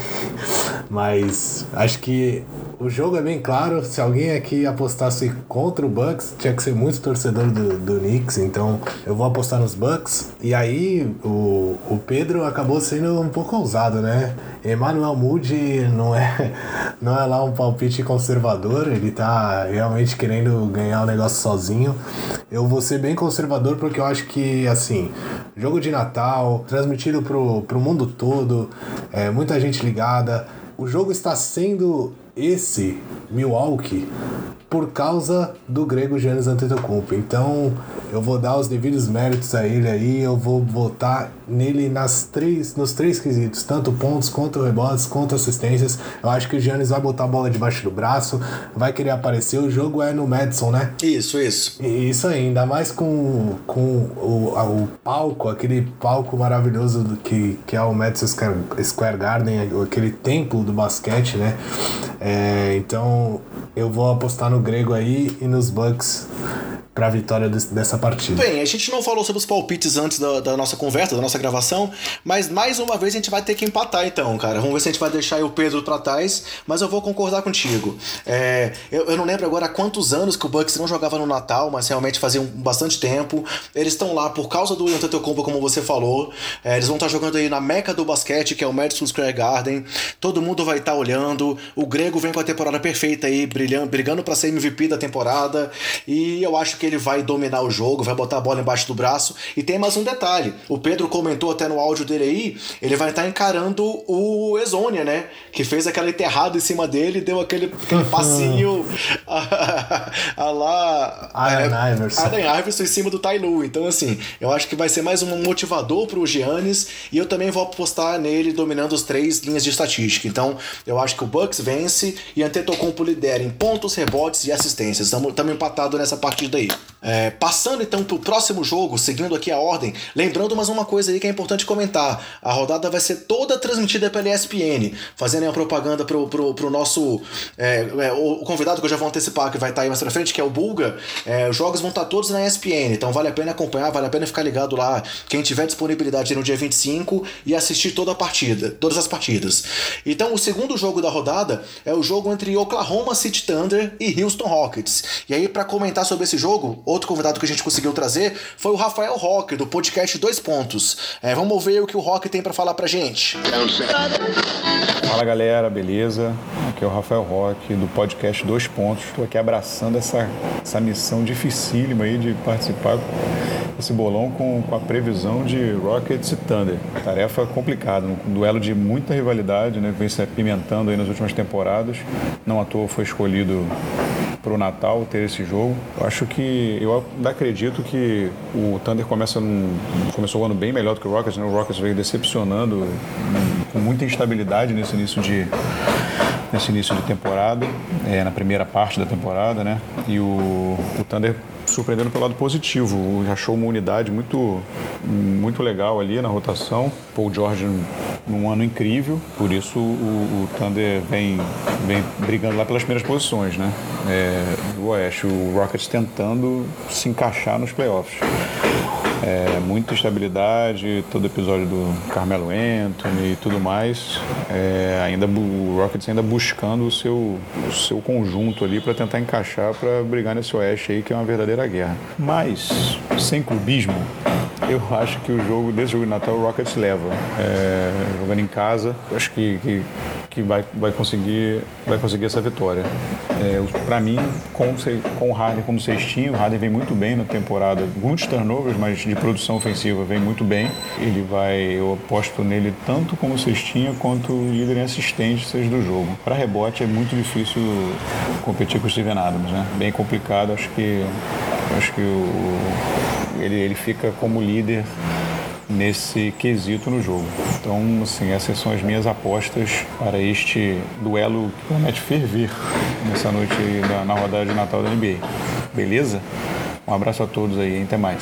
mas acho que o jogo é bem claro. Se alguém aqui apostasse contra o Bucks, tinha que ser muito torcedor do, do Knicks. Então eu vou apostar nos Bucks. E aí o, o Pedro acabou sendo um pouco ousado, né? Emmanuel Mudiay não é, não é lá um palpite conservador. Ele tá realmente querendo ganhar o negócio sozinho. Eu vou ser bem conservador porque eu acho que, assim, jogo de Natal, transmitido pro, pro mundo todo, é, muita gente ligada. O jogo está sendo esse Milwaukee por causa do grego Giannis Antetokounmpo. Então eu vou dar os devidos méritos a ele aí, eu vou votar nele nas três, nos três quesitos, tanto pontos, quanto rebotes, quanto assistências. Eu acho que o Giannis vai botar a bola debaixo do braço, vai querer aparecer, o jogo é no Madison, né? Isso, isso. E isso aí, ainda mais com, com o, o palco, aquele palco maravilhoso do que, que é o Madison Square Garden, aquele templo do basquete, né? É, então eu vou apostar no grego aí e nos Bucks para a vitória dessa partida. Bem, a gente não falou sobre os palpites antes da, da nossa conversa, da nossa gravação, mas mais uma vez a gente vai ter que empatar então, cara. Vamos ver se a gente vai deixar o Pedro para trás, mas eu vou concordar contigo. É, eu, eu não lembro agora há quantos anos que o Bucks não jogava no Natal, mas realmente fazia um, bastante tempo. Eles estão lá por causa do Antetokounmpo, como você falou. É, eles vão estar jogando aí na meca do basquete, que é o Madison Square Garden. Todo mundo vai estar olhando. O grego vem com a temporada perfeita aí, brilhando, brigando para ser M V P da temporada, e eu acho que ele vai dominar o jogo, vai botar a bola embaixo do braço. E tem mais um detalhe, o Pedro comentou até no áudio dele aí, ele vai estar encarando o Ezônia, né, que fez aquela enterrada em cima dele, deu aquele, aquele passinho a, a lá Allen Iverson. Allen Iverson em cima do Ty Lue. Então assim, eu acho que vai ser mais um motivador pro Giannis, e eu também vou apostar nele dominando as três linhas de estatística. Então eu acho que o Bucks vence e Antetokounmpo lidera em pontos, rebotes e assistências. Estamos empatados nessa partida aí. É, passando então pro próximo jogo, seguindo aqui a ordem, lembrando mais uma coisa aí que é importante comentar, a rodada vai ser toda transmitida pela E S P N, fazendo aí uma propaganda pro, pro, pro nosso é, é, o convidado que eu já vou antecipar, que vai estar tá aí mais pra frente, que é o Bulga. É, os jogos vão estar tá todos na E S P N, então vale a pena acompanhar, vale a pena ficar ligado lá, quem tiver disponibilidade no dia vinte e cinco, e assistir toda a partida, todas as partidas. Então o segundo jogo da rodada é o jogo entre Oklahoma City Thunder e Houston Rockets, e aí pra comentar sobre esse jogo, outro convidado que a gente conseguiu trazer foi o Rafael Roque, do podcast Dois Pontos. É, vamos ver o que o Roque tem para falar pra gente. Fala galera, beleza? Aqui é o Rafael Roque, do podcast Dois Pontos. Estou aqui abraçando essa, essa missão dificílima aí de participar desse bolão com, com a previsão de Rockets e Thunder. Tarefa complicada, um duelo de muita rivalidade, né, que vem se apimentando aí nas últimas temporadas. Não à toa foi escolhido para o Natal ter esse jogo. Eu acho que, eu acredito que o Thunder começa num, começou o ano bem melhor do que o Rockets, né? O Rockets veio decepcionando, com muita instabilidade nesse início de, nesse início de temporada, é, na primeira parte da temporada, né? E o, o Thunder surpreendendo pelo lado positivo, achou uma unidade muito, muito legal ali na rotação. Paul George num ano incrível, por isso o, o Thunder vem, vem brigando lá pelas primeiras posições, né? É, do Oeste, o Rockets tentando se encaixar nos playoffs. É, muita instabilidade, todo episódio do Carmelo Anthony e tudo mais. É, ainda, o Rockets ainda buscando o seu, o seu conjunto ali para tentar encaixar, para brigar nesse Oeste aí, que é uma verdadeira guerra. Mas, sem clubismo, eu acho que o jogo, desse jogo de Natal, o Rockets leva. É, jogando em casa, acho que, que, que vai, vai, conseguir, vai conseguir essa vitória. É, para mim, com, com o Harden como cestinho, o Harden vem muito bem na temporada, muitos turnovers, mas de produção ofensiva vem muito bem. Ele vai, eu aposto nele tanto como cestinha quanto líder em assistências do jogo. Para rebote é muito difícil competir com o Steven Adams, né? Bem complicado, acho que, acho que o, ele, ele fica como líder nesse quesito no jogo. Então, assim, essas são as minhas apostas para este duelo que promete ferver nessa noite na, na rodada de Natal da N B A. Beleza? Um abraço a todos aí, até mais.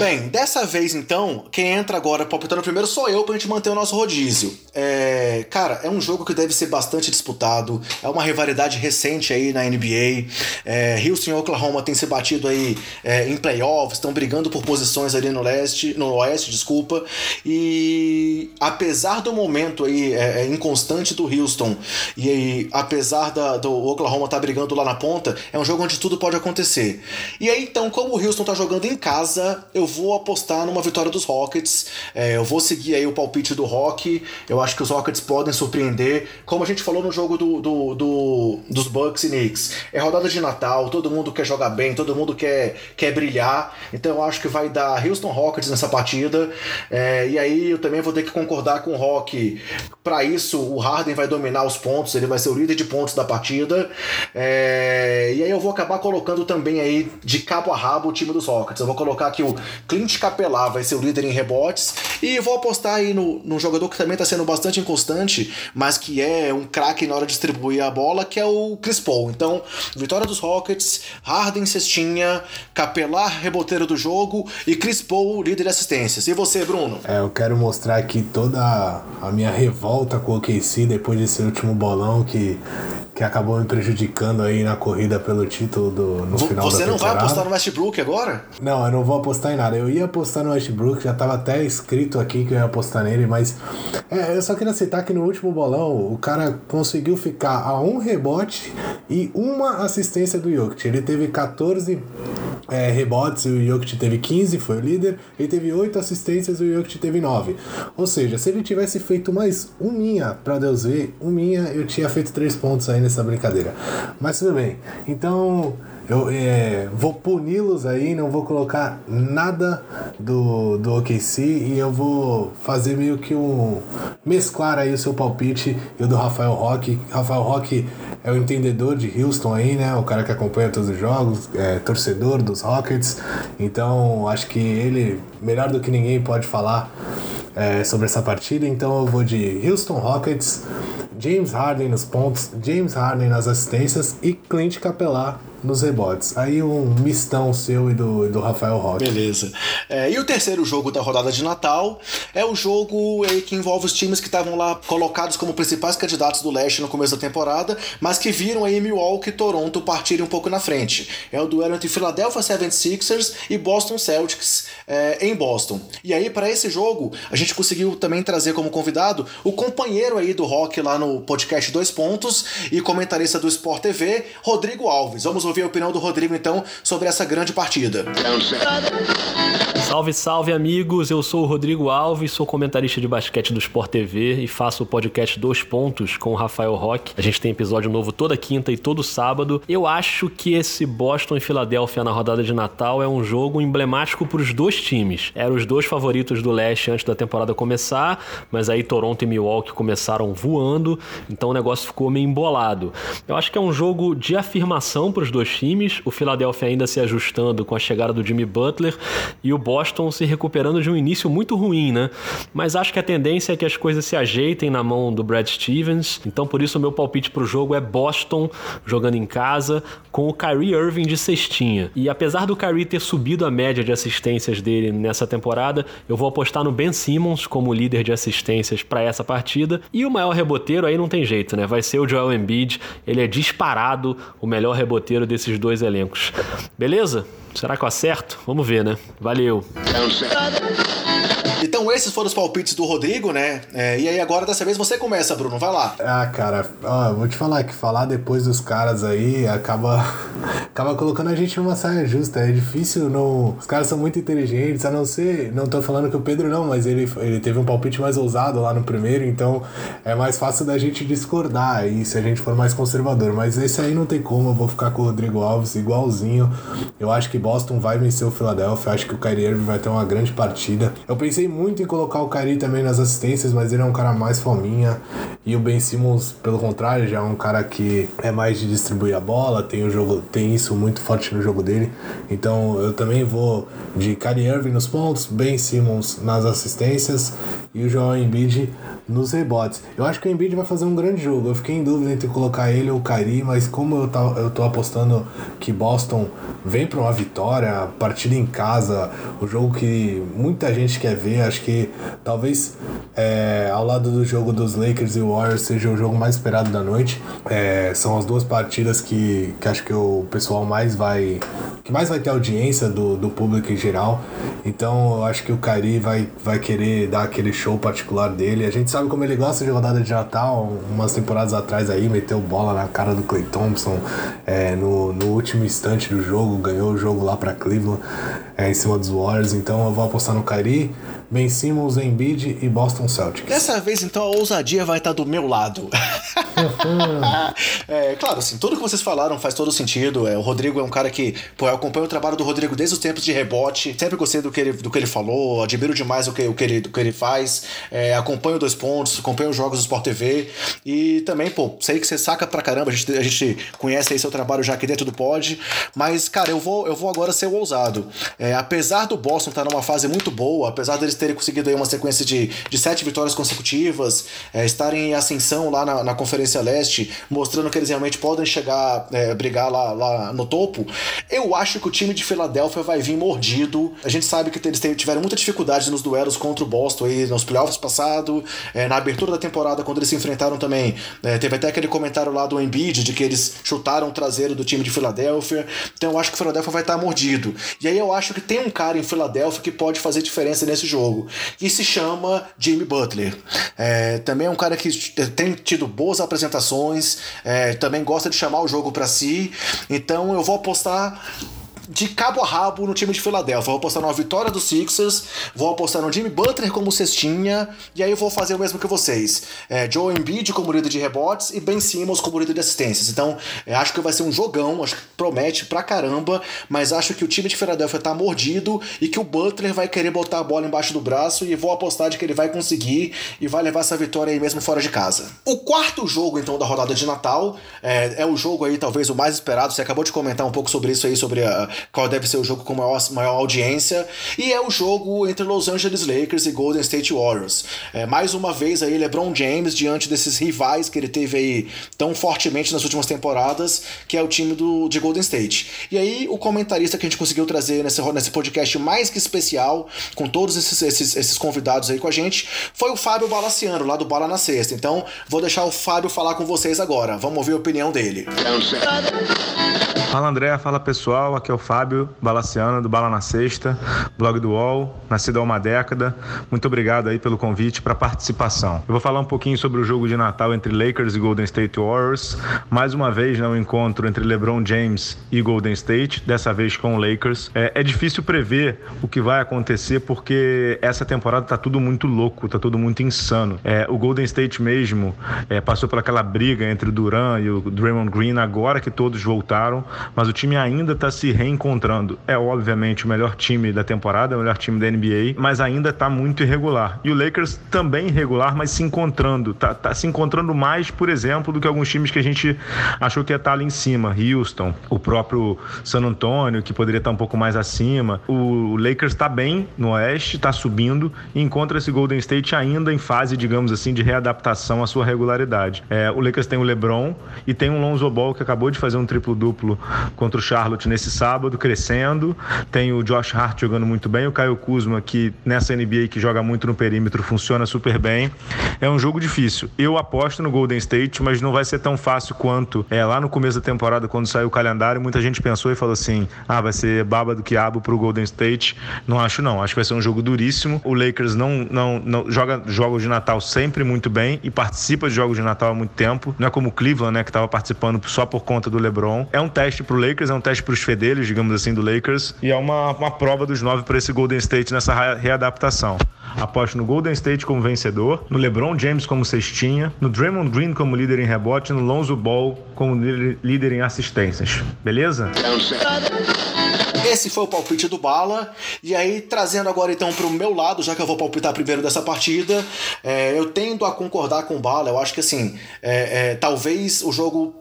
Bem, dessa vez então, quem entra agora palpitando primeiro sou eu, pra gente manter o nosso rodízio. É, cara, é um jogo que deve ser bastante disputado, é uma rivalidade recente aí na N B A. É, Houston e Oklahoma tem se batido aí é, em playoffs, estão brigando por posições ali no leste, no oeste, desculpa. E apesar do momento aí é, é, inconstante do Houston, e aí, apesar da, do Oklahoma estar tá brigando lá na ponta, é um jogo onde tudo pode acontecer. E aí então, como o Houston tá jogando em casa, eu vou apostar numa vitória dos Rockets. É, eu vou seguir aí o palpite do Rock. Eu acho que os Rockets podem surpreender. Como a gente falou no jogo do, do, do, dos Bucks e Knicks, é rodada de Natal, todo mundo quer jogar bem, todo mundo quer, quer brilhar. Então eu acho que vai dar Houston Rockets nessa partida. É, e aí eu também vou ter que concordar com o Rock. Para isso, o Harden vai dominar os pontos, ele vai ser o líder de pontos da partida. É, e aí eu vou acabar colocando também aí de cabo a rabo o time dos Rockets. Eu vou colocar que o Clint Capela vai ser o líder em rebotes e vou apostar aí no, no jogador que também está sendo bastante inconstante, mas que é um craque na hora de distribuir a bola, que é o Chris Paul. Então, vitória dos Rockets, Harden cestinha, Capela reboteiro do jogo e Chris Paul líder de assistências. E você, Bruno? É, eu quero mostrar aqui toda a minha revolta com o O K C depois desse último bolão que, que acabou me prejudicando aí na corrida pelo título do, no v- final da temporada. Você não vai apostar no Westbrook agora? Não, eu não vou apostar em nada. Eu ia apostar no Westbrook, já estava até escrito aqui que eu ia apostar nele, mas é, eu só queria citar que no último bolão o cara conseguiu ficar a um rebote e uma assistência do Jokic. Ele teve catorze é, rebotes e o Jokic teve quinze, foi o líder. Ele teve oito assistências e o Jokic teve nove. Ou seja, se ele tivesse feito mais um minha, pra Deus ver, um minha, eu tinha feito três pontos aí nessa brincadeira. Mas tudo bem. Então... Eu é, vou puni-los aí, não vou colocar nada do, do O K C e eu vou fazer meio que um... mesclar aí o seu palpite e o do Rafael Roque. Rafael Roque é o entendedor de Houston aí, né? O cara que acompanha todos os jogos, é torcedor dos Rockets. Então, acho que ele, melhor do que ninguém, pode falar é, sobre essa partida. Então, eu vou de Houston Rockets, James Harden nos pontos, James Harden nas assistências e Clint Capela nos rebotes. Aí um mistão seu e do, e do Rafael Roque. Beleza. É, e o terceiro jogo da rodada de Natal é o jogo aí que envolve os times que estavam lá colocados como principais candidatos do Leste no começo da temporada, mas que viram aí Milwaukee e Toronto partirem um pouco na frente. É o duelo entre Philadelphia setenta e seis ers e Boston Celtics é, em Boston. E aí para esse jogo a gente conseguiu também trazer como convidado o companheiro aí do Roque lá no podcast Dois Pontos e comentarista do Sport T V, Rodrigo Alves. Vamos ouvir a opinião do Rodrigo, então, sobre essa grande partida. Salve, salve, amigos. Eu sou o Rodrigo Alves, sou comentarista de basquete do Sport T V e faço o podcast Dois Pontos com o Rafael Roque. A gente tem episódio novo toda quinta e todo sábado. Eu acho que esse Boston e Filadélfia na rodada de Natal é um jogo emblemático para os dois times. Eram os dois favoritos do Leste antes da temporada começar, mas aí Toronto e Milwaukee começaram voando, então o negócio ficou meio embolado. Eu acho que é um jogo de afirmação para os dois Dois times, o Philadelphia ainda se ajustando com a chegada do Jimmy Butler e o Boston se recuperando de um início muito ruim, né? Mas acho que a tendência é que as coisas se ajeitem na mão do Brad Stevens, então por isso o meu palpite pro jogo é Boston jogando em casa com o Kyrie Irving de cestinha. E apesar do Kyrie ter subido a média de assistências dele nessa temporada, eu vou apostar no Ben Simmons como líder de assistências para essa partida, e o maior reboteiro aí não tem jeito, né? Vai ser o Joel Embiid, ele é disparado o melhor reboteiro desses dois elencos. Beleza? Será que eu acerto? Vamos ver, né? Valeu! Então esses foram os palpites do Rodrigo, né? É, e aí agora dessa vez você começa, Bruno, vai lá. Ah, cara, ó, vou te falar que falar depois dos caras aí acaba, acaba colocando a gente numa saia justa. É difícil, não... Os caras são muito inteligentes, a não ser... Não tô falando que o Pedro não, mas ele, ele teve um palpite mais ousado lá no primeiro, então é mais fácil da gente discordar aí se a gente for mais conservador. Mas esse aí não tem como, eu vou ficar com o Rodrigo Alves igualzinho. Eu acho que Boston vai vencer o Philadelphia, acho que o Kyrie Irving vai ter uma grande partida. Eu pensei muito em colocar o Kyrie também nas assistências, mas ele é um cara mais fominha, e o Ben Simmons, pelo contrário, já é um cara que é mais de distribuir a bola, tem o jogo, tem isso muito forte no jogo dele. Então eu também vou de Kyrie Irving nos pontos, Ben Simmons nas assistências e o Joel Embiid nos rebotes. Eu acho que o Embiid vai fazer um grande jogo, eu fiquei em dúvida entre colocar ele ou o Kyrie, mas como eu, tá, eu tô apostando que Boston vem para uma vitória, partida em casa, o jogo que muita gente quer ver, acho que talvez é, ao lado do jogo dos Lakers e Warriors seja o jogo mais esperado da noite. É, são as duas partidas que, que acho que o pessoal mais vai, que mais vai ter audiência do, do público em geral. Então eu acho que o Kyrie vai, vai querer dar aquele show particular dele. A gente sabe como ele gosta de rodada de Natal. Umas temporadas atrás aí, meteu bola na cara do Klay Thompson é, no, no último instante do jogo, ganhou o jogo lá pra Cleveland é, em cima dos Warriors. Então eu vou apostar no Kyrie, Ben Simmons, Embiid e Boston Celtics. Dessa vez então a ousadia vai estar do meu lado. É, claro, assim, tudo que vocês falaram faz todo sentido. É, o Rodrigo é um cara que, pô, eu acompanho o trabalho do Rodrigo desde os tempos de rebote, sempre gostei do que ele, do que ele falou, admiro demais o que, o que, ele, do que ele faz, é, acompanho Dois Pontos, acompanho os jogos do Sport T V e também, pô, sei que você saca pra caramba, a gente, a gente conhece aí seu trabalho já aqui dentro do pod, mas, cara, eu vou, eu vou agora ser o ousado. É, apesar do Boston estar numa fase muito boa, apesar deles terem conseguido aí uma sequência de, de sete vitórias consecutivas, é, estarem em ascensão lá na, na Conferência Leste, mostrando que eles realmente podem chegar, é, brigar lá, lá no topo, eu acho que o time de Filadélfia vai vir mordido. A gente sabe que eles tiveram muita dificuldade nos duelos contra o Boston aí nos playoffs passados, é, na abertura da temporada quando eles se enfrentaram também, é, teve até aquele comentário lá do Embiid de que eles chutaram o traseiro do time de Filadélfia. Então eu acho que o Filadélfia vai estar mordido, e aí eu acho que tem um cara em Filadélfia que pode fazer diferença nesse jogo, e se chama Jimmy Butler. É, também é um cara que tem tido boas apresentações, é, também gosta de chamar o jogo pra si, então eu vou apostar de cabo a rabo no time de Filadélfia. Vou apostar numa vitória dos Sixers, vou apostar no Jimmy Butler como cestinha, e aí eu vou fazer o mesmo que vocês. É, Joel Embiid como líder de rebotes e Ben Simmons como líder de assistências. Então, é, acho que vai ser um jogão, acho que promete pra caramba, mas acho que o time de Filadélfia tá mordido e que o Butler vai querer botar a bola embaixo do braço, e vou apostar de que ele vai conseguir e vai levar essa vitória aí mesmo fora de casa. O quarto jogo, então, da rodada de Natal, é, é o jogo aí talvez o mais esperado. Você acabou de comentar um pouco sobre isso aí, sobre a qual deve ser o jogo com maior, maior audiência, e é o jogo entre Los Angeles Lakers e Golden State Warriors. É, mais uma vez aí LeBron James diante desses rivais que ele teve aí tão fortemente nas últimas temporadas, que é o time do, de Golden State. E aí o comentarista que a gente conseguiu trazer nesse, nesse podcast mais que especial, com todos esses, esses, esses convidados aí com a gente, foi o Fábio Balaciano, lá do Bala na Sexta. Então vou deixar o Fábio falar com vocês agora, vamos ouvir a opinião dele. Fala, André, fala pessoal, aqui é o Fábio Balaciana, do Bala na Sexta, blog do U O L, nascido há uma década. Muito obrigado aí pelo convite para participação. Eu vou falar um pouquinho sobre o jogo de Natal entre Lakers e Golden State Warriors. Mais uma vez, né, um encontro entre LeBron James e Golden State, dessa vez com o Lakers. É, é difícil prever o que vai acontecer, porque essa temporada tá tudo muito louco, tá tudo muito insano. É, o Golden State mesmo é, passou por aquela briga entre o Durant e o Draymond Green, agora que todos voltaram, mas o time ainda está se reencontrando. É obviamente o melhor time da temporada, o melhor time da N B A, mas ainda está muito irregular. E o Lakers também irregular, mas se encontrando. Está tá se encontrando mais, por exemplo, do que alguns times que a gente achou que ia estar tá ali em cima. Houston, o próprio San Antonio, que poderia estar tá um pouco mais acima. O Lakers está bem no Oeste, está subindo, e encontra esse Golden State ainda em fase, digamos assim, de readaptação à sua regularidade. É, o Lakers tem o LeBron e tem o Lonzo Ball, que acabou de fazer um triplo-duplo contra o Charlotte nesse sábado, crescendo. Tem o Josh Hart jogando muito bem, o Caio Kuzma, que nessa N B A que joga muito no perímetro, funciona super bem. É um jogo difícil. Eu aposto no Golden State, mas não vai ser tão fácil quanto é, lá no começo da temporada, quando saiu o calendário, muita gente pensou e falou assim, ah, vai ser baba do quiabo pro Golden State. Não acho não, acho que vai ser um jogo duríssimo. O Lakers não, não, não joga jogos de Natal sempre muito bem e participa de jogos de Natal há muito tempo. Não é como o Cleveland, né, que estava participando só por conta do LeBron. É um teste pro Lakers, é um teste pros fedelhos, digamos assim, do Lakers, e é uma, uma prova dos nove para esse Golden State nessa readaptação. Aposto no Golden State como vencedor, no LeBron James como cestinha, no Draymond Green como líder em rebote, no Lonzo Ball como líder em assistências. Beleza? Esse foi o palpite do Bala. E aí, trazendo agora então pro meu lado, já que eu vou palpitar primeiro dessa partida, é, eu tendo a concordar com o Bala. Eu acho que assim, é, é, talvez o jogo,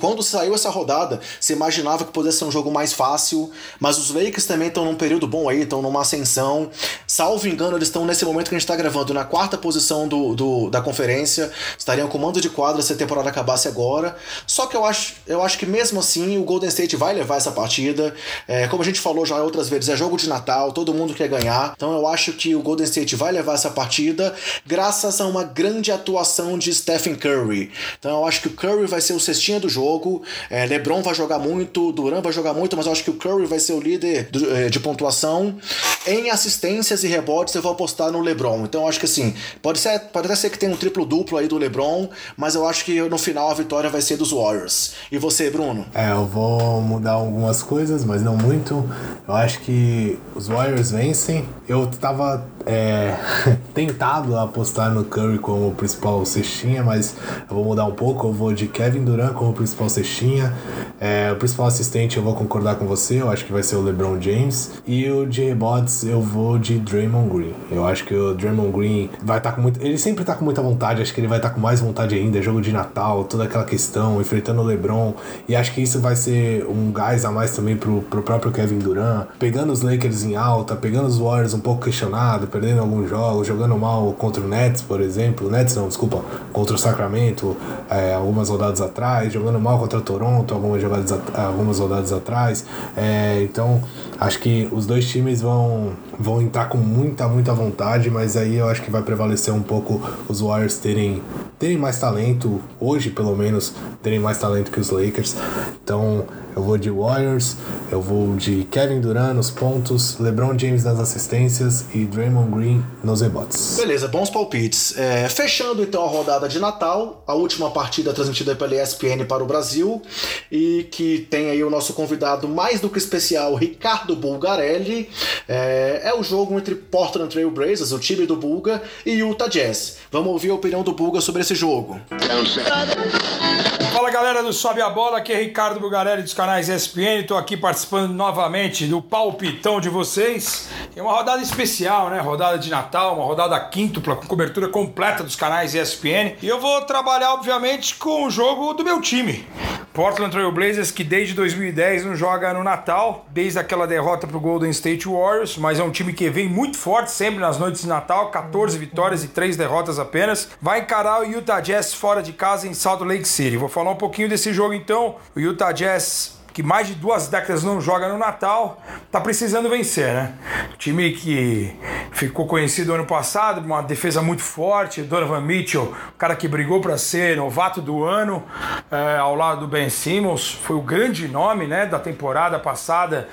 quando saiu essa rodada, se imaginava que pudesse ser um jogo mais fácil, mas os Lakers também estão num período bom aí, estão numa ascensão. Salvo engano, eles estão nesse momento que a gente está gravando na quarta posição do, do, da conferência, estariam comando de quadra se a temporada acabasse agora. Só que eu acho, eu acho que mesmo assim o Golden State vai levar essa partida. É, como a gente falou já outras vezes, é jogo de Natal, todo mundo quer ganhar, então eu acho que o Golden State vai levar essa partida graças a uma grande atuação de Stephen Curry. Então eu acho que o Curry vai ser o cestinha do jogo. É, LeBron vai jogar muito, Durant vai jogar muito, mas eu acho que o Curry vai ser o líder de, de pontuação. Em assistências e rebotes eu vou apostar no LeBron. Então eu acho que assim, pode, ser, pode até ser que tenha um triplo-duplo aí do LeBron, mas eu acho que no final a vitória vai ser dos Warriors. E você, Bruno? É, eu vou mudar algumas coisas, mas não muito. Eu acho que os Warriors vencem. Eu tava é, tentado a apostar no Curry como principal cestinha, mas eu vou mudar um pouco. Eu vou de Kevin Durant como principal cestinha. É, o principal assistente eu vou concordar com você, eu acho que vai ser o LeBron James. E o de rebotes eu vou de Draymond Green. Eu acho que o Draymond Green vai estar com muito... Ele sempre tá com muita vontade, acho que ele vai estar com mais vontade ainda. Jogo de Natal, toda aquela questão, enfrentando o LeBron. E acho que isso vai ser um gás a mais também pro, pro próprio Kevin Durant. Pegando os Lakers em alta, pegando os Warriors um pouco questionado, perdendo alguns jogos, jogando mal contra o Nets, por exemplo. Nets não, desculpa, contra o Sacramento, é, algumas rodadas atrás, jogando mal contra o Toronto, algumas rodadas, algumas rodadas atrás. É, então, acho que os dois times vão, vão entrar com muita, muita vontade, mas aí eu acho que vai prevalecer um pouco os Warriors terem, terem mais talento, hoje pelo menos, terem mais talento que os Lakers. Então, eu vou de Warriors, eu vou de Kevin Durant nos pontos, LeBron James nas assistências e Draymond Green nos rebotes. Beleza, bons palpites. É, fechando então a rodada de Natal, a última partida transmitida pela E S P N para o Brasil e que tem aí o nosso convidado mais do que especial, Ricardo Bulgarelli. É, é o jogo entre Portland Trail Blazers, o time do Bulga, e Utah Jazz. Vamos ouvir a opinião do Bulga sobre esse jogo. Fala galera do Sobe a Bola, aqui é Ricardo Bulgarelli dos canais E S P N, estou aqui participando novamente do palpitão de vocês. É uma rodada especial, né? Rodada de Natal, uma rodada quíntupla com cobertura completa dos canais E S P N. E eu vou trabalhar, obviamente, com o jogo do meu time, Portland Trail Blazers, que desde dois mil e dez não joga no Natal, desde aquela derrota pro Golden State Warriors, mas é um time que vem muito forte sempre nas noites de Natal, catorze vitórias e três derrotas apenas. Vai encarar o Utah Jazz fora de casa em Salt Lake City. Vou falar um pouquinho desse jogo então. O Utah Jazz, que mais de duas décadas não joga no Natal, tá precisando vencer, né? O time que ficou conhecido ano passado, uma defesa muito forte, Donovan Mitchell, o cara que brigou para ser novato do ano, é, ao lado do Ben Simmons, foi o grande nome, né, da temporada passada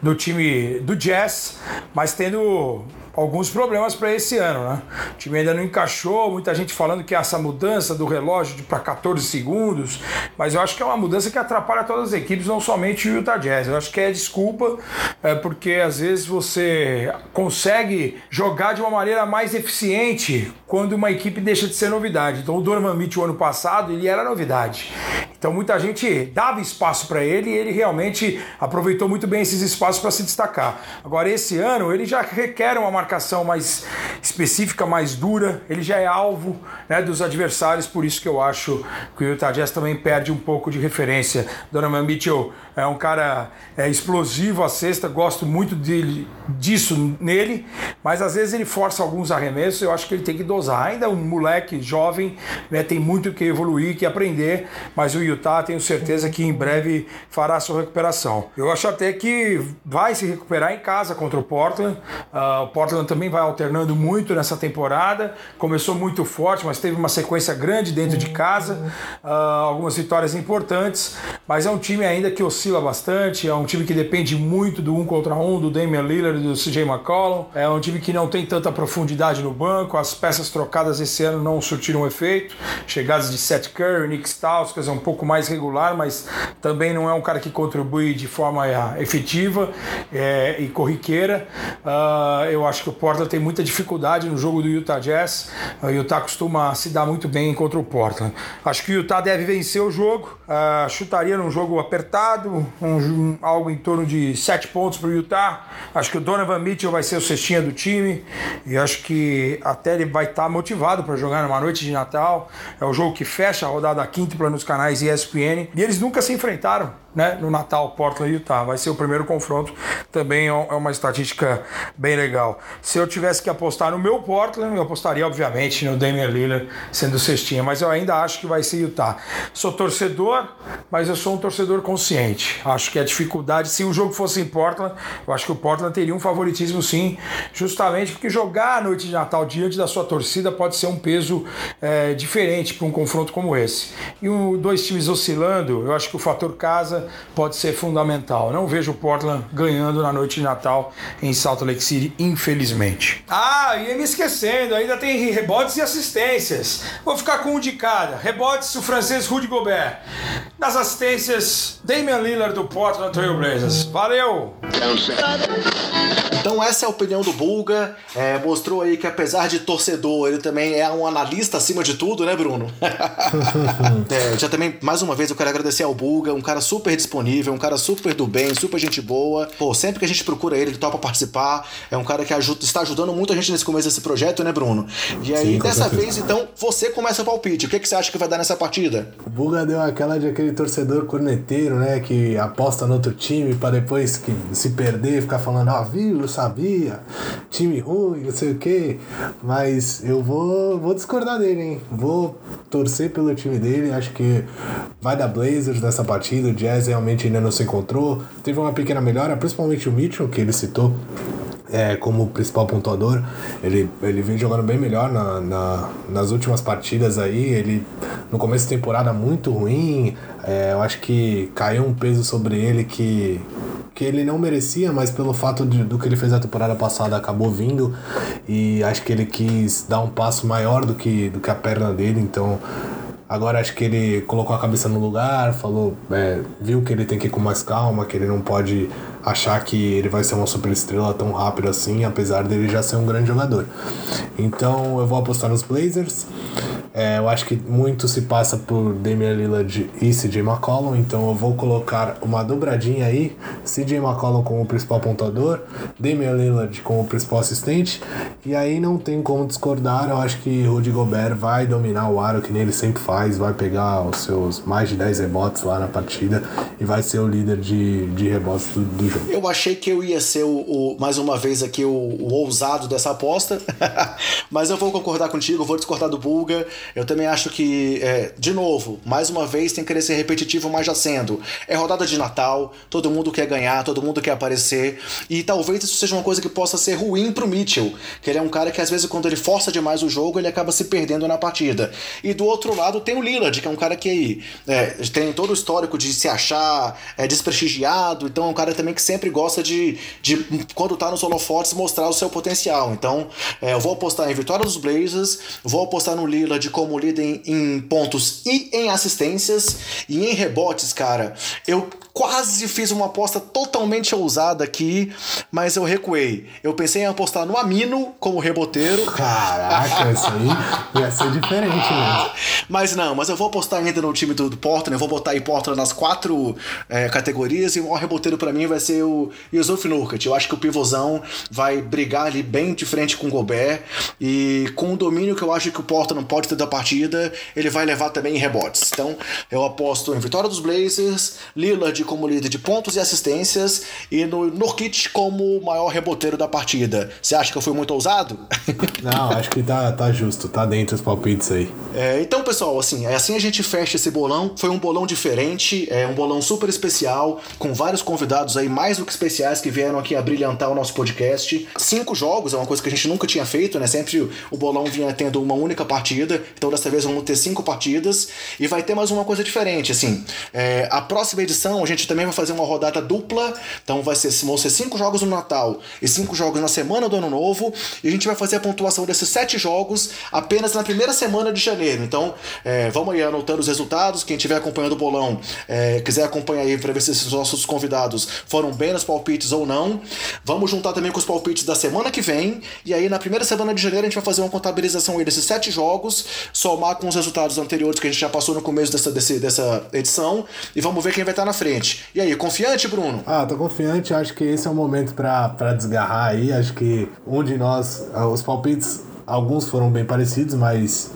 do time do Jazz, mas tendo alguns problemas para esse ano, né? O time ainda não encaixou, muita gente falando que é essa mudança do relógio para catorze segundos, mas eu acho que é uma mudança que atrapalha todas as equipes, não somente o Utah Jazz. Eu acho que é desculpa, é, porque às vezes você consegue jogar de uma maneira mais eficiente quando uma equipe deixa de ser novidade. Então o Donovan Mitchell ano passado, ele era novidade. Então muita gente dava espaço para ele e ele realmente aproveitou muito bem esses espaços para se destacar. Agora esse ano ele já requer uma marcação marcação mais específica, mais dura, ele já é alvo, né, dos adversários, por isso que eu acho que o Utah Jazz também perde um pouco de referência. Donovan Mitchell é um cara é, explosivo à cesta, gosto muito dele, disso nele, mas às vezes ele força alguns arremessos, eu acho que ele tem que dosar, ainda é um moleque jovem, né, tem muito que evoluir, que aprender, mas o Utah, tenho certeza que em breve fará sua recuperação. Eu acho até que vai se recuperar em casa contra o Portland. uh, o Portland também vai alternando muito nessa temporada, começou muito forte, mas teve uma sequência grande dentro de casa, uh, algumas vitórias importantes, mas é um time ainda que oscila bastante, é um time que depende muito do um contra um, do Damian Lillard e do C J McCollum, é um time que não tem tanta profundidade no banco, as peças trocadas esse ano não surtiram efeito, chegadas de Seth Curry, Nick Stauskas é um pouco mais regular, mas também não é um cara que contribui de forma efetiva é, e corriqueira. uh, eu acho que o Portland tem muita dificuldade no jogo do Utah Jazz. O Utah costuma se dar muito bem contra o Portland. Acho que o Utah deve vencer o jogo. Uh, chutaria num jogo apertado, um, algo em torno de sete pontos para o Utah. Acho que o Donovan Mitchell vai ser o cestinha do time e acho que até ele vai estar tá motivado para jogar numa noite de Natal. É o jogo que fecha a rodada quíntupla nos canais E S P N e eles nunca se enfrentaram. né, no Natal, Portland e Utah. Vai ser o primeiro confronto, também é uma estatística bem legal. Se eu tivesse que apostar no meu Portland, eu apostaria, obviamente, no Damian Lillard sendo cestinha, mas eu ainda acho que vai ser Utah. Sou torcedor, mas eu sou um torcedor consciente. Acho que a dificuldade, se o jogo fosse em Portland, eu acho que o Portland teria um favoritismo sim, justamente porque jogar a noite de Natal diante da sua torcida pode ser um peso é, diferente para um confronto como esse. E um, dois times oscilando, eu acho que o fator casa pode ser fundamental. Não vejo o Portland ganhando na noite de Natal em Salt Lake City, infelizmente. Ah, ia me esquecendo, ainda tem rebotes e assistências. Vou ficar com um de cada. Rebotes, o francês Rudy Gobert. Nas assistências, Damian Lillard do Portland Trail Blazers. Valeu! Então essa é a opinião do Bulga. É, mostrou aí que apesar de torcedor, ele também é um analista acima de tudo, né, Bruno? É, já também, mais uma vez, eu quero agradecer ao Bulga, um cara super disponível, um cara super do bem, super gente boa. Pô, sempre que a gente procura ele, ele topa participar. É um cara que ajuda, está ajudando muito a gente nesse começo desse projeto, né, Bruno? E aí, sim, dessa vez, então, você começa o palpite. O que, que você acha que vai dar nessa partida? O Bulga deu aquela de aquele torcedor corneteiro, né, que aposta no outro time para depois que se perder, ficar falando, ah, viu, eu sabia, time ruim, não sei o quê. Mas eu vou, vou discordar dele, hein? Vou torcer pelo time dele. Acho que vai dar Blazers nessa partida. O Jazz realmente ainda não se encontrou. Teve uma pequena melhora, principalmente o Mitchell, que ele citou é, como principal pontuador. Ele, ele vem jogando bem melhor na, na, nas últimas partidas aí. Ele, no começo da temporada, muito ruim. É, eu acho que caiu um peso sobre ele que... que ele não merecia, mas pelo fato de, do que ele fez na temporada passada acabou vindo, e acho que ele quis dar um passo maior do que, do que a perna dele, então agora acho que ele colocou a cabeça no lugar, falou, é, viu que ele tem que ir com mais calma, que ele não pode achar que ele vai ser uma super estrela tão rápido assim, apesar dele já ser um grande jogador. Então eu vou apostar nos Blazers. É, eu acho que muito se passa por Damian Lillard e C J McCollum, então eu vou colocar uma dobradinha aí, C J McCollum como principal pontuador, Damian Lillard como principal assistente, e aí não tem como discordar, eu acho que Rudy Gobert vai dominar o aro, que nem ele sempre faz, vai pegar os seus mais de dez rebotes lá na partida, e vai ser o líder de, de rebotes do, do jogo. Eu achei que eu ia ser, o, o mais uma vez aqui, o, o ousado dessa aposta, mas eu vou concordar contigo, vou discordar do Bulga. Eu também acho que, é, de novo, mais uma vez tem que querer ser repetitivo, mas já sendo. É rodada de Natal, todo mundo quer ganhar, todo mundo quer aparecer, e talvez isso seja uma coisa que possa ser ruim pro Mitchell, que ele é um cara que às vezes quando ele força demais o jogo, ele acaba se perdendo na partida. E do outro lado tem o Lillard, que é um cara que é, tem todo o histórico de se achar é, desprestigiado, então é um cara também que sempre gosta de, de quando tá nos holofotes, mostrar o seu potencial. Então, é, eu vou apostar em vitória dos Blazers, vou apostar no Lillard como líder em, em pontos e em assistências e em rebotes, cara. Eu quase fiz uma aposta totalmente ousada aqui, mas eu recuei. Eu pensei em apostar no Amino como reboteiro. Caraca, isso aí ia ser diferente mesmo. Mas não, mas eu vou apostar ainda no time do, do Portland, eu vou botar aí Portland nas quatro é, categorias, e o reboteiro pra mim vai ser o Yusuf Nurkic. Eu acho que o pivôzão vai brigar ali bem de frente com o Gobert, e com o domínio que eu acho que o Portland não pode ter da partida, ele vai levar também em rebotes. Então, eu aposto em vitória dos Blazers, Lillard como líder de pontos e assistências, e no Nurkic como o maior reboteiro da partida. Você acha que eu fui muito ousado? Não, acho que tá, tá justo, tá dentro os palpites aí. É, então, pessoal, assim, assim a gente fecha esse bolão. Foi um bolão diferente, é um bolão super especial, com vários convidados aí, mais do que especiais, que vieram aqui a brilhantar o nosso podcast. Cinco jogos, é uma coisa que a gente nunca tinha feito, né? Sempre o bolão vinha tendo uma única partida, então dessa vez vamos ter cinco partidas, e vai ter mais uma coisa diferente, assim. É, a próxima edição, a gente A gente também vai fazer uma rodada dupla, então vai ser, vão ser cinco jogos no Natal e cinco jogos na semana do Ano Novo, e a gente vai fazer a pontuação desses sete jogos apenas na primeira semana de janeiro. Então é, vamos aí anotando os resultados, quem estiver acompanhando o bolão, é, quiser acompanhar aí para ver se esses nossos convidados foram bem nos palpites ou não. Vamos juntar também com os palpites da semana que vem, e aí na primeira semana de janeiro a gente vai fazer uma contabilização aí desses sete jogos, somar com os resultados anteriores que a gente já passou no começo dessa, desse, dessa edição, e vamos ver quem vai estar na frente. E aí, confiante, Bruno? Ah, tô confiante, acho que esse é o momento pra, pra desgarrar aí, acho que um de nós, os palpites, alguns foram bem parecidos, mas,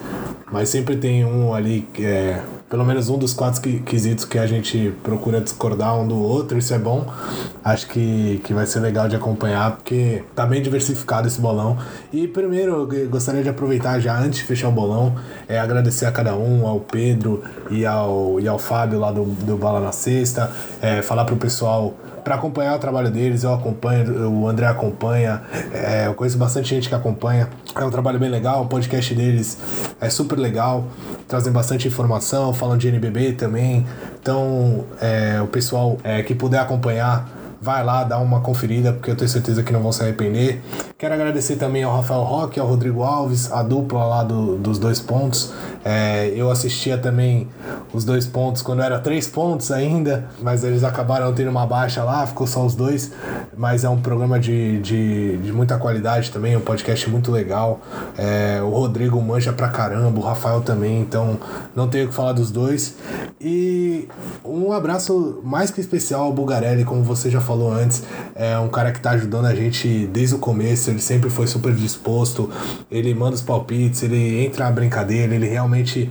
mas sempre tem um ali que é... pelo menos um dos quatro quesitos que a gente procura discordar um do outro, isso é bom. Acho que, que vai ser legal de acompanhar, porque tá bem diversificado esse bolão. E primeiro, eu gostaria de aproveitar já, antes de fechar o bolão, é agradecer a cada um, ao Pedro e ao, e ao Fábio lá do, do Bala na Sexta, é, falar pro pessoal para acompanhar o trabalho deles. Eu acompanho, o André acompanha, é, eu conheço bastante gente que acompanha, é um trabalho bem legal, o podcast deles é super legal, trazem bastante informação, falam de N B B também, então é, o pessoal é, que puder acompanhar, vai lá, dá uma conferida, porque eu tenho certeza que não vão se arrepender. Quero agradecer também ao Rafael Roque, ao Rodrigo Alves, a dupla lá do, dos Dois Pontos. É, eu assistia também os Dois Pontos quando era Três Pontos ainda, mas eles acabaram tendo uma baixa lá, ficou só os dois. Mas é um programa de, de, de muita qualidade também, um podcast muito legal. É, o Rodrigo manja pra caramba, o Rafael também, então não tenho o que falar dos dois. E um abraço mais que especial ao Bulgarelli, como você já falou. falou antes, é um cara que tá ajudando a gente desde o começo, ele sempre foi super disposto, ele manda os palpites, ele entra na brincadeira, ele realmente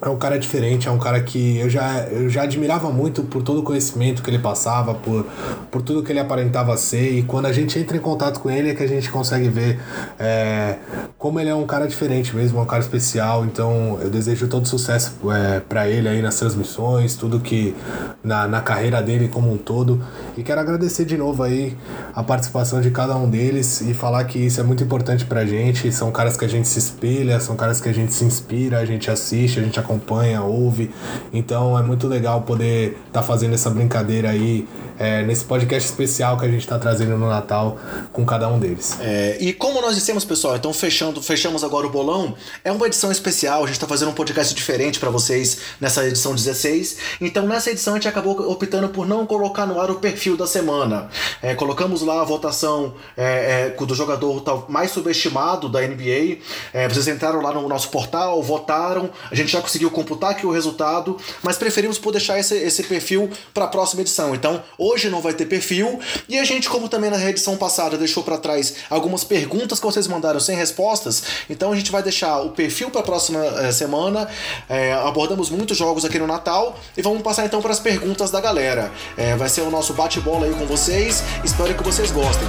é um cara diferente, é um cara que eu já, eu já admirava muito por todo o conhecimento que ele passava, por, por tudo que ele aparentava ser, e quando a gente entra em contato com ele é que a gente consegue ver é, como ele é um cara diferente mesmo, é um cara especial. Então eu desejo todo sucesso é, pra ele aí nas transmissões, tudo que na, na carreira dele como um todo. E quero agradecer de novo aí a participação de cada um deles e falar que isso é muito importante pra gente. São caras que a gente se espelha, são caras que a gente se inspira, a gente assiste, a gente acompanha, ouve. Então é muito legal poder estar tá fazendo essa brincadeira aí é, nesse podcast especial que a gente está trazendo no Natal com cada um deles. É, e como nós dissemos, pessoal, então fechando, fechamos agora o bolão. É uma edição especial, a gente está fazendo um podcast diferente para vocês nessa edição dezesseis. Então nessa edição a gente acabou optando por não colocar no ar o perfil da semana. É, colocamos lá a votação é, é, do jogador mais subestimado da N B A. É, vocês entraram lá no nosso portal, votaram, a gente já conseguiu computar aqui o resultado, mas preferimos por deixar esse, esse perfil para a próxima edição. Então, hoje não vai ter perfil, e a gente, como também na edição passada, deixou para trás algumas perguntas que vocês mandaram sem respostas, então a gente vai deixar o perfil para a próxima é, semana. É, abordamos muitos jogos aqui no Natal, e vamos passar então para as perguntas da galera. É, vai ser o nosso bate bola aí com vocês, espero que vocês gostem.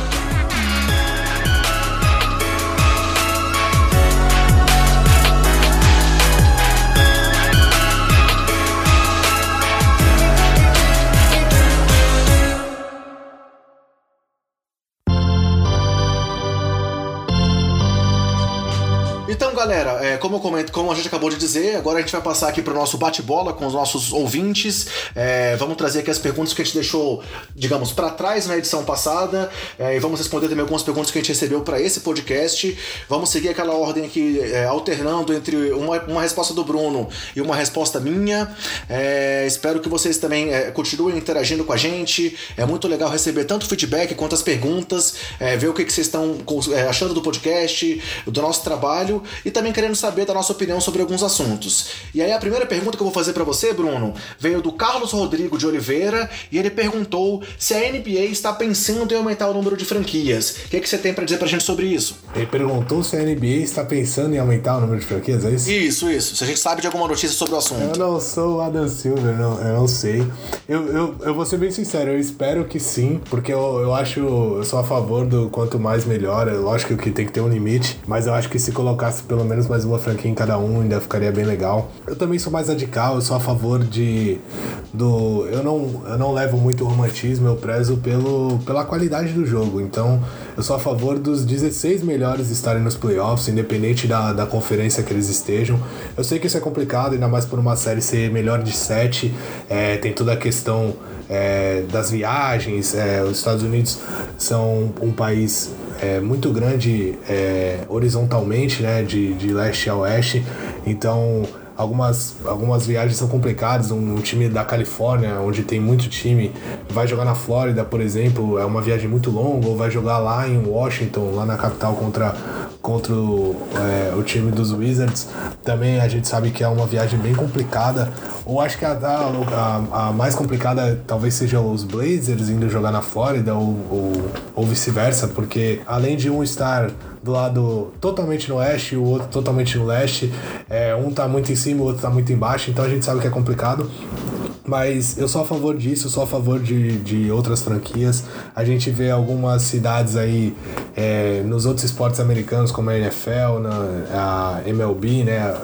Então, galera, é, como eu comento, como a gente acabou de dizer, agora a gente vai passar aqui para o nosso bate-bola com os nossos ouvintes. É, vamos trazer aqui as perguntas que a gente deixou, digamos, para trás na edição passada, é, e vamos responder também algumas perguntas que a gente recebeu para esse podcast. Vamos seguir aquela ordem aqui, é, alternando entre uma, uma resposta do Bruno e uma resposta minha. É, espero que vocês também é, continuem interagindo com a gente. É muito legal receber tanto feedback quanto as perguntas, é, ver o que, que vocês estão achando do podcast, do nosso trabalho, e também querendo saber da nossa opinião sobre alguns assuntos. E aí a primeira pergunta que eu vou fazer para você, Bruno, veio do Carlos Rodrigo de Oliveira, e ele perguntou se a N B A está pensando em aumentar o número de franquias. O que, é que você tem para dizer pra gente sobre isso? Ele perguntou se a N B A está pensando em aumentar o número de franquias, é isso? Isso, isso. Se a gente sabe de alguma notícia sobre o assunto. Eu não sou o Adam Silver, não, eu não sei. Eu, eu, eu vou ser bem sincero, eu espero que sim, porque eu, eu acho, eu sou a favor do quanto mais melhor. Lógico que tem que ter um limite, mas eu acho que se colocar pelo menos mais uma franquia em cada um ainda ficaria bem legal. Eu também sou mais radical, eu sou a favor de do, eu não, eu não levo muito romantismo, eu prezo pelo, pela qualidade do jogo, então eu sou a favor dos dezesseis melhores estarem nos playoffs, independente da, da conferência que eles estejam. Eu sei que isso é complicado, ainda mais por uma série ser melhor de sete, é, tem toda a questão é, das viagens, é, os Estados Unidos são um país é, muito grande é, horizontalmente, né, de, de leste a oeste, então algumas, algumas viagens são complicadas. Um, um time da Califórnia, onde tem muito time, vai jogar na Flórida, por exemplo, é uma viagem muito longa, ou vai jogar lá em Washington, lá na capital, contra, contra o, é, o time dos Wizards. Também a gente sabe que é uma viagem bem complicada, ou acho que a, a, a mais complicada talvez seja os Blazers indo jogar na Flórida, ou, ou, ou vice-versa, porque além de um estar do lado totalmente no oeste e o outro totalmente no leste, é, um tá muito em cima, o outro tá muito embaixo, então a gente sabe que é complicado. Mas eu sou a favor disso, sou a favor de, de outras franquias. A gente vê algumas cidades aí é, nos outros esportes americanos, como a N F L, na, a M L B, né,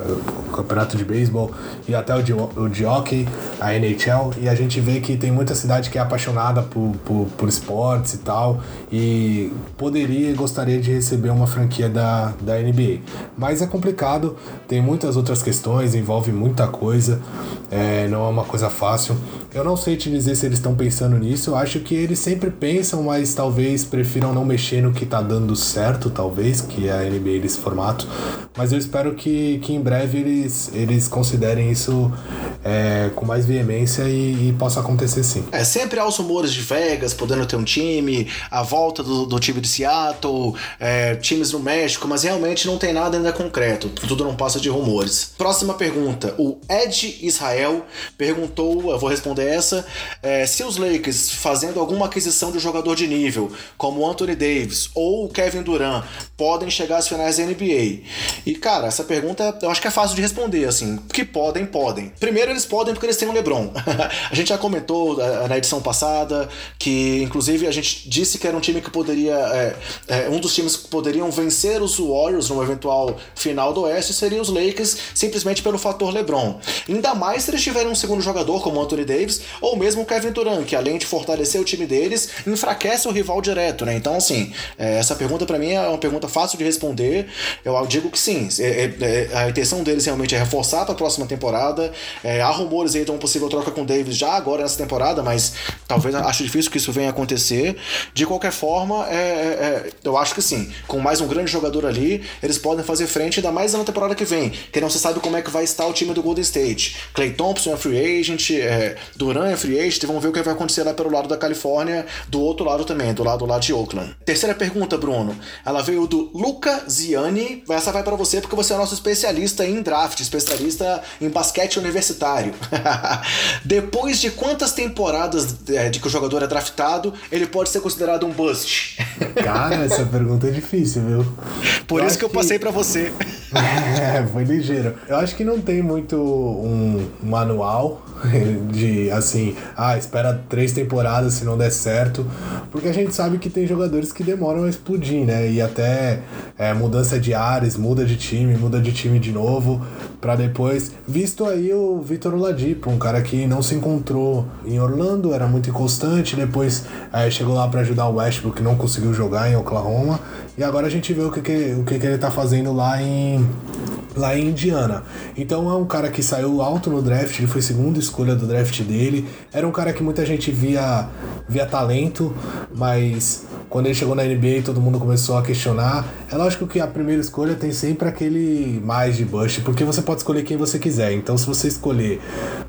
o campeonato de beisebol, e até o de, o de hockey, a N H L. E a gente vê que tem muita cidade que é apaixonada por, por, por esportes e tal, e poderia e gostaria de receber uma franquia da, da N B A. Mas é complicado, tem muitas outras questões, envolve muita coisa, é, não é uma coisa fácil. Eu não sei te dizer se eles estão pensando nisso. Eu acho que eles sempre pensam, mas talvez prefiram não mexer no que tá dando certo, talvez, que é a N B A nesse formato. Mas eu espero que, que em breve eles, eles considerem isso é, com mais veemência e, e possa acontecer sim. É, sempre há os rumores de Vegas podendo ter um time, a volta do, do time de Seattle, é, times no México, mas realmente não tem nada ainda concreto. Tudo não passa de rumores. Próxima pergunta. O Ed Israel perguntou, eu vou responder essa, é, se os Lakers fazendo alguma aquisição de um jogador de nível, como o Anthony Davis ou o Kevin Durant, podem chegar às finais da N B A. E cara, essa pergunta eu acho que é fácil de responder, assim, que podem, podem. Primeiro eles podem porque eles têm o LeBron. A gente já comentou na edição passada que, inclusive, a gente disse que era um time que poderia, é, é, um dos times que poderiam vencer os Warriors numa eventual final do Oeste seria os Lakers, simplesmente pelo fator LeBron. Ainda mais se eles tiverem um segundo jogador como Anthony Davis, ou mesmo o Kevin Durant, que além de fortalecer o time deles, enfraquece o rival direto, né? Então, assim, essa pergunta pra mim é uma pergunta fácil de responder. Eu digo que sim, a intenção deles realmente é reforçar pra próxima temporada. Há rumores aí de uma possível troca com o Davis já agora nessa temporada, mas talvez acho difícil que isso venha a acontecer. De qualquer forma, é, é, eu acho que sim, com mais um grande jogador ali, eles podem fazer frente, ainda mais na temporada que vem, que não se sabe como é que vai estar o time do Golden State. Klay Thompson é free agent, É, Durant é free agent, vamos ver o que vai acontecer lá pelo lado da Califórnia, do outro lado também, do lado lá de Oakland. Terceira pergunta, Bruno, ela veio do Luca Ziani, essa vai pra você porque você é nosso especialista em draft, especialista em basquete universitário. Depois de quantas temporadas de que o jogador é draftado, ele pode ser considerado um bust? Cara, essa pergunta é difícil, viu? Por eu isso que eu passei que... pra você. É, foi ligeiro. Eu acho que não tem muito um manual de, assim, ah, espera três temporadas se não der certo, porque a gente sabe que tem jogadores que demoram a explodir, né, e até é, mudança de áreas, muda de time, muda de time de novo, pra depois, visto aí o Victor Oladipo, um cara que não se encontrou em Orlando, era muito inconstante, depois é, chegou lá pra ajudar o Westbrook, não conseguiu jogar em Oklahoma, e agora a gente vê o que, que, o que, que ele tá fazendo lá em... lá em Indiana. Então é um cara que saiu alto no draft, ele foi a segunda escolha do draft dele, era um cara que muita gente via, via talento, mas quando ele chegou na N B A todo mundo começou a questionar. É lógico que a primeira escolha tem sempre aquele mais de bust, porque você pode escolher quem você quiser, então se você escolher,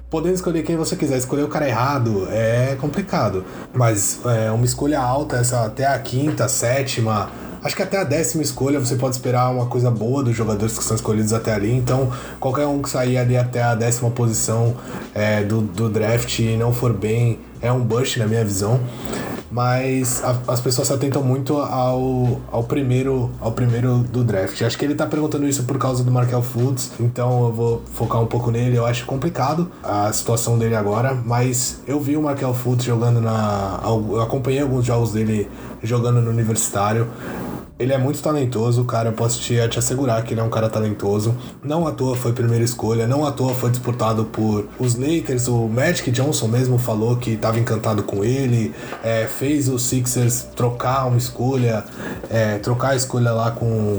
podendo escolher quem você quiser, escolher o cara errado é complicado, mas é uma escolha alta, essa até a quinta, sétima, acho que até a décima escolha você pode esperar uma coisa boa dos jogadores que são escolhidos até ali. Então, qualquer um que sair ali até a décima posição é, do, do draft e não for bem, é um bust na minha visão. Mas a, as pessoas se atentam muito ao, ao, primeiro, ao primeiro do draft. Acho que ele tá perguntando isso por causa do Markelle Fultz, então eu vou focar um pouco nele. Eu acho complicado a situação dele agora, mas eu vi o Markelle Fultz jogando na... Eu acompanhei alguns jogos dele jogando no universitário. Ele é muito talentoso, cara, eu posso te, te assegurar que ele é um cara talentoso. Não à toa foi primeira escolha, não à toa foi disputado por os Lakers. O Magic Johnson mesmo falou que estava encantado com ele, é, fez os Sixers trocar uma escolha, é, trocar a escolha lá com,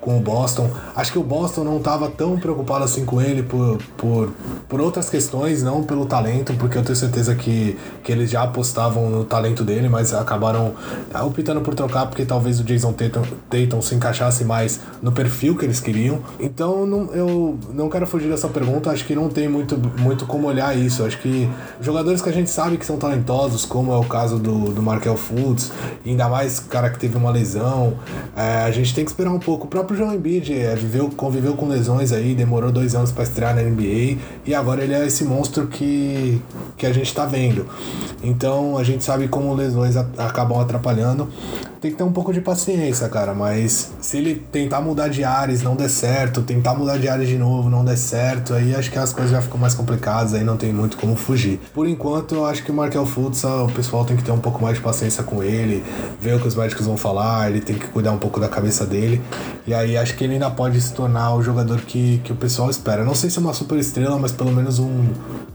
com o Boston. Acho que o Boston não estava tão preocupado assim com ele por, por, por outras questões, não pelo talento, porque eu tenho certeza que, que eles já apostavam no talento dele, mas acabaram optando por trocar porque talvez o Jason Tatum Tatum se encaixasse mais no perfil que eles queriam. Então não, eu não quero fugir dessa pergunta, acho que não tem muito, muito como olhar isso. Acho que jogadores que a gente sabe que são talentosos, como é o caso do, do Markelle Fultz, ainda mais cara que teve uma lesão, é, a gente tem que esperar um pouco. O próprio Joel Embiid é, viveu, conviveu com lesões aí, demorou dois anos para estrear na N B A e agora ele é esse monstro que, que a gente tá vendo. Então a gente sabe como lesões a, acabam atrapalhando. tem que ter um pouco de paciência, cara, mas se ele tentar mudar de ares não der certo, tentar mudar de ares de novo não der certo, aí acho que as coisas já ficam mais complicadas, aí não tem muito como fugir. Por enquanto, eu acho que o Markelle Fultz, o pessoal tem que ter um pouco mais de paciência com ele, ver o que os médicos vão falar, ele tem que cuidar um pouco da cabeça dele, e aí acho que ele ainda pode se tornar o jogador que, que o pessoal espera. Não sei se é uma super estrela, mas pelo menos um,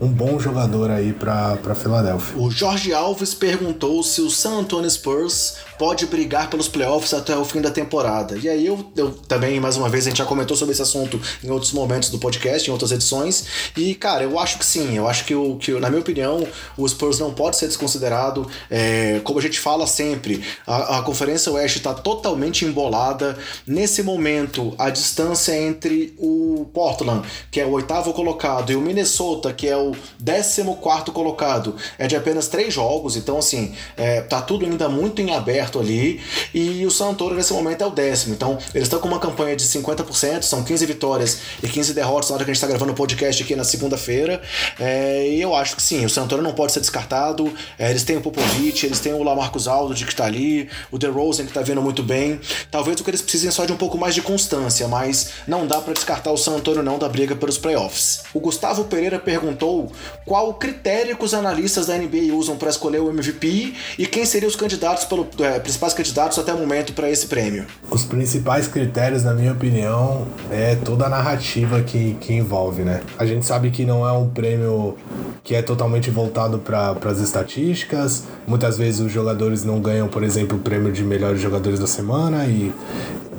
um bom jogador aí pra, pra Filadélfia. O Jorge Alves perguntou se o San Antonio Spurs pode brigar pelos playoffs até o fim da temporada. E aí eu, eu também, mais uma vez, a gente já comentou sobre esse assunto em outros momentos do podcast, em outras edições, e cara, eu acho que sim, eu acho que, o, que na minha opinião, o Spurs não pode ser desconsiderado, é, como a gente fala sempre, a, a Conferência Oeste está totalmente embolada. Nesse momento, a distância entre o Portland, que é o oitavo colocado, e o Minnesota, que é o décimo quarto colocado, é de apenas três jogos, então assim, é, tá tudo ainda muito em aberto ali, e o San Antonio nesse momento é o décimo, então eles estão com uma campanha de cinquenta por cento, são quinze vitórias e quinze derrotas na hora que a gente está gravando o podcast aqui na segunda-feira, é, e eu acho que sim, o San Antonio não pode ser descartado, é, eles têm o Popovich, eles têm o Lamarcus Aldridge que tá ali, o DeRozan que tá vindo muito bem, talvez o que eles precisem só de um pouco mais de constância, mas não dá para descartar o San Antonio não da briga pelos playoffs. O Gustavo Pereira perguntou qual o critério que os analistas da N B A usam para escolher o M V P e quem seriam os candidatos pelo, é, principais candidatos até o momento para esse prêmio. Os principais critérios, na minha opinião, é toda a narrativa que, que envolve, né? A gente sabe que não é um prêmio que é totalmente voltado para as estatísticas, muitas vezes os jogadores não ganham, por exemplo, o prêmio de melhores jogadores da semana e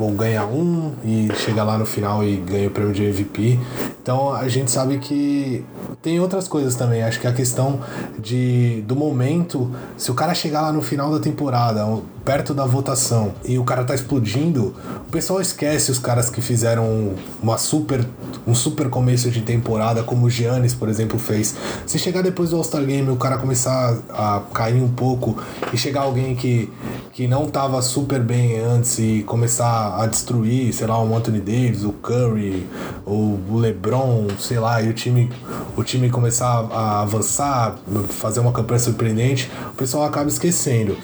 ou ganha um e chega lá no final e ganha o prêmio de M V P. Então a gente sabe que tem outras coisas também, acho que a questão de, do momento, se o cara chegar lá no final da temporada, perto da votação, e o cara tá explodindo, o pessoal esquece os caras que fizeram uma super, um super começo de temporada, como o Giannis, por exemplo, fez. Se chegar depois do All-Star Game, o cara começar a cair um pouco e chegar alguém que, que não tava super bem antes e começar a destruir, sei lá, o Anthony Davis, o Curry, o LeBron, sei lá, e o time, o time começar a avançar, fazer uma campanha surpreendente, o pessoal acaba esquecendo.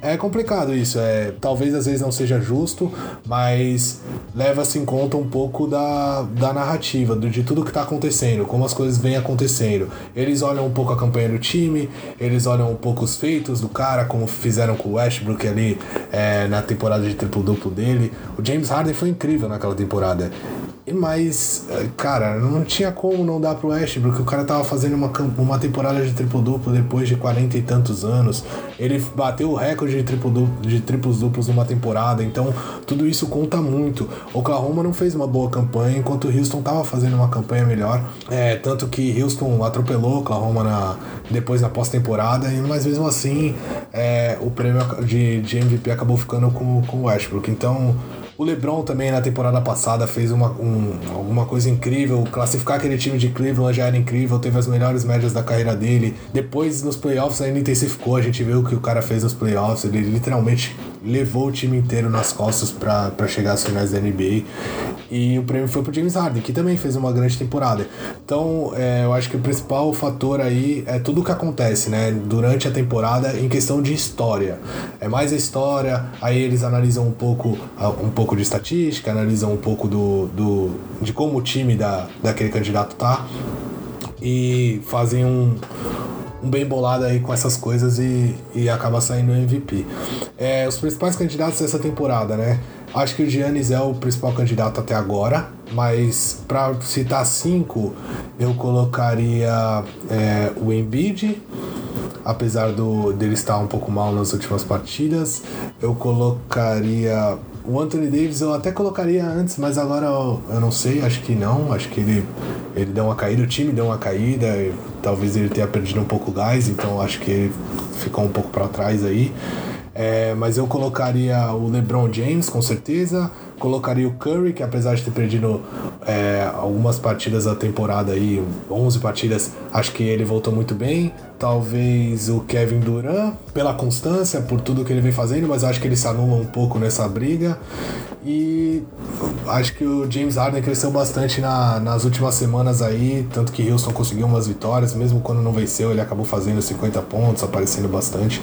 É complicado isso, é, talvez às vezes não seja justo, mas leva-se em conta um pouco da, da narrativa, do, de tudo que está acontecendo, como as coisas vêm acontecendo. Eles olham um pouco a campanha do time, eles olham um pouco os feitos do cara, como fizeram com o Westbrook ali, é, na temporada de triplo-duplo dele. O James Harden foi incrível naquela temporada, mas, cara, não tinha como não dar pro Westbrook. O cara tava fazendo uma, uma temporada de triplo-duplo depois de quarenta e tantos anos. Ele bateu o recorde de, triplo, de triplos-duplos numa temporada, então tudo isso conta muito. Oklahoma não fez uma boa campanha, enquanto o Houston tava fazendo uma campanha melhor. É, tanto que Houston atropelou Oklahoma na, depois na pós-temporada, mas mesmo assim, é, o prêmio de, de M V P acabou ficando com, com o Westbrook. Então, o LeBron também na temporada passada fez uma, um, alguma coisa incrível, classificar aquele time de Cleveland já era incrível, teve as melhores médias da carreira dele, depois nos playoffs ainda intensificou, a gente viu o que o cara fez nos playoffs, ele literalmente levou o time inteiro nas costas pra, pra chegar às finais da N B A, e o prêmio foi pro James Harden, que também fez uma grande temporada. Então é, eu acho que o principal fator aí é tudo o que acontece, né, durante a temporada em questão de história, é mais a história, aí eles analisam um pouco, um pouco de estatística, analisam um pouco do, do, de como o time da, daquele candidato tá, e fazem um, um bem bolado aí com essas coisas e, e acaba saindo o M V P. É, os principais candidatos dessa temporada, né? Acho que o Giannis é o principal candidato até agora, mas para citar cinco, eu colocaria é, o Embiid, apesar do, dele estar um pouco mal nas últimas partidas. Eu colocaria o Anthony Davis, eu até colocaria antes, mas agora eu, eu não sei, acho que não, acho que ele, ele deu uma caída, o time deu uma caída, e talvez ele tenha perdido um pouco o gás, então acho que ele ficou um pouco para trás aí. É, mas eu colocaria o LeBron James, com certeza, colocaria o Curry, que apesar de ter perdido é, algumas partidas da temporada aí, onze partidas, acho que ele voltou muito bem. Talvez o Kevin Durant, pela constância, por tudo que ele vem fazendo, mas acho que ele se anula um pouco nessa briga. E acho que o James Harden cresceu bastante na, nas últimas semanas aí, tanto que Houston conseguiu umas vitórias, mesmo quando não venceu, ele acabou fazendo cinquenta pontos, aparecendo bastante.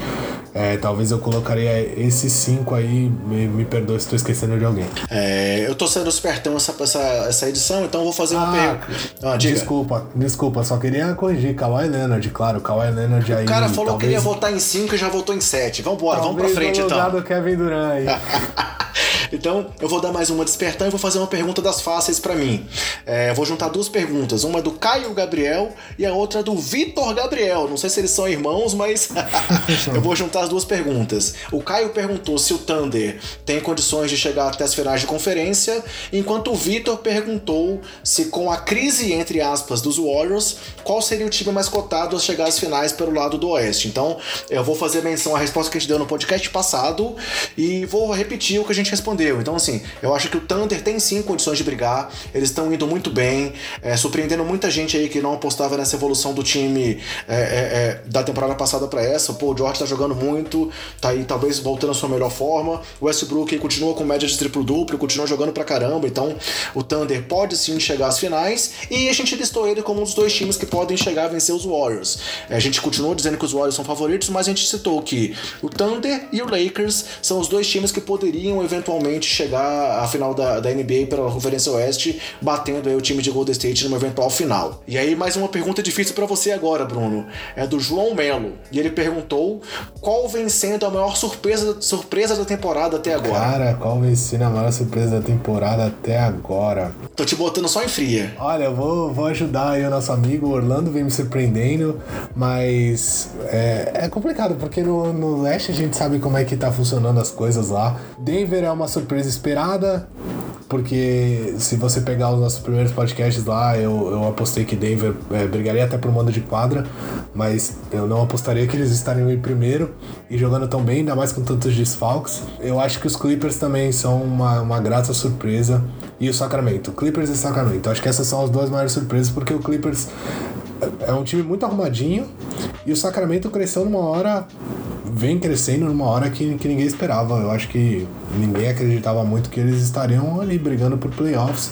É, talvez eu colocaria esses cinco aí, me, me perdoe se estou esquecendo de alguém. É, eu tô sendo espertão essa, essa, essa edição, então vou fazer uma ah, pergunta. Ah, desculpa, desculpa, só queria corrigir. Kawhi Leonard, claro, Kawhi Leonard aí. O cara falou talvez... que ia votar em cinco e já votou em sete. Vambora, talvez vamos pra frente então. Talvez no lugar do Kevin Durant aí. Então, eu vou dar mais uma de espertão e vou fazer uma pergunta das fáceis pra mim. É, vou juntar duas perguntas, uma do Caio Gabriel e a outra do Vitor Gabriel. Não sei se eles são irmãos, mas eu vou juntar as duas perguntas. O Caio perguntou se o Thunder tem condições de chegar até as finais de conferência, enquanto o Vitor perguntou se, com a crise, entre aspas, dos Warriors, qual seria o time mais cotado a chegar às finais pelo lado do Oeste. Então, eu vou fazer menção à resposta que a gente deu no podcast passado e vou repetir o que a gente respondeu. Então, assim, eu acho que o Thunder tem sim condições de brigar, eles estão indo muito bem, é, surpreendendo muita gente aí que não apostava nessa evolução do time é, é, é, da temporada passada pra essa. O Paul George tá jogando muito, tá aí talvez voltando à sua melhor forma, o Westbrook aí continua com média de triplo-duplo, continua jogando pra caramba, então o Thunder pode sim chegar às finais, e a gente listou ele como um dos dois times que podem chegar a vencer os Warriors. É, a gente continua dizendo que os Warriors são favoritos, mas a gente citou que o Thunder e o Lakers são os dois times que poderiam eventualmente chegar à final da, da N B A pela Conferência Oeste, batendo aí o time de Golden State numa eventual final. E aí, mais uma pergunta difícil pra você agora, Bruno. É do João Melo. E ele perguntou qual vem sendo a maior surpresa, surpresa da temporada até agora. Cara, qual vem sendo a maior surpresa da temporada até agora? Tô te botando só em fria. Olha, eu vou, vou ajudar aí o nosso amigo. O Orlando vem me surpreendendo, mas é, é complicado, porque no, no leste a gente sabe como é que tá funcionando as coisas lá. Denver é uma surpresa surpresa esperada, porque se você pegar os nossos primeiros podcasts lá, eu, eu apostei que Denver é, brigaria até pro mando de quadra, mas eu não apostaria que eles estariam em primeiro e jogando tão bem, ainda mais com tantos desfalques. Eu acho que os Clippers também são uma, uma grata surpresa, e o Sacramento, Clippers e Sacramento, acho que essas são as duas maiores surpresas, porque o Clippers é um time muito arrumadinho e o Sacramento cresceu numa hora vem crescendo numa hora que, que ninguém esperava. Eu acho que ninguém acreditava muito que eles estariam ali brigando por playoffs.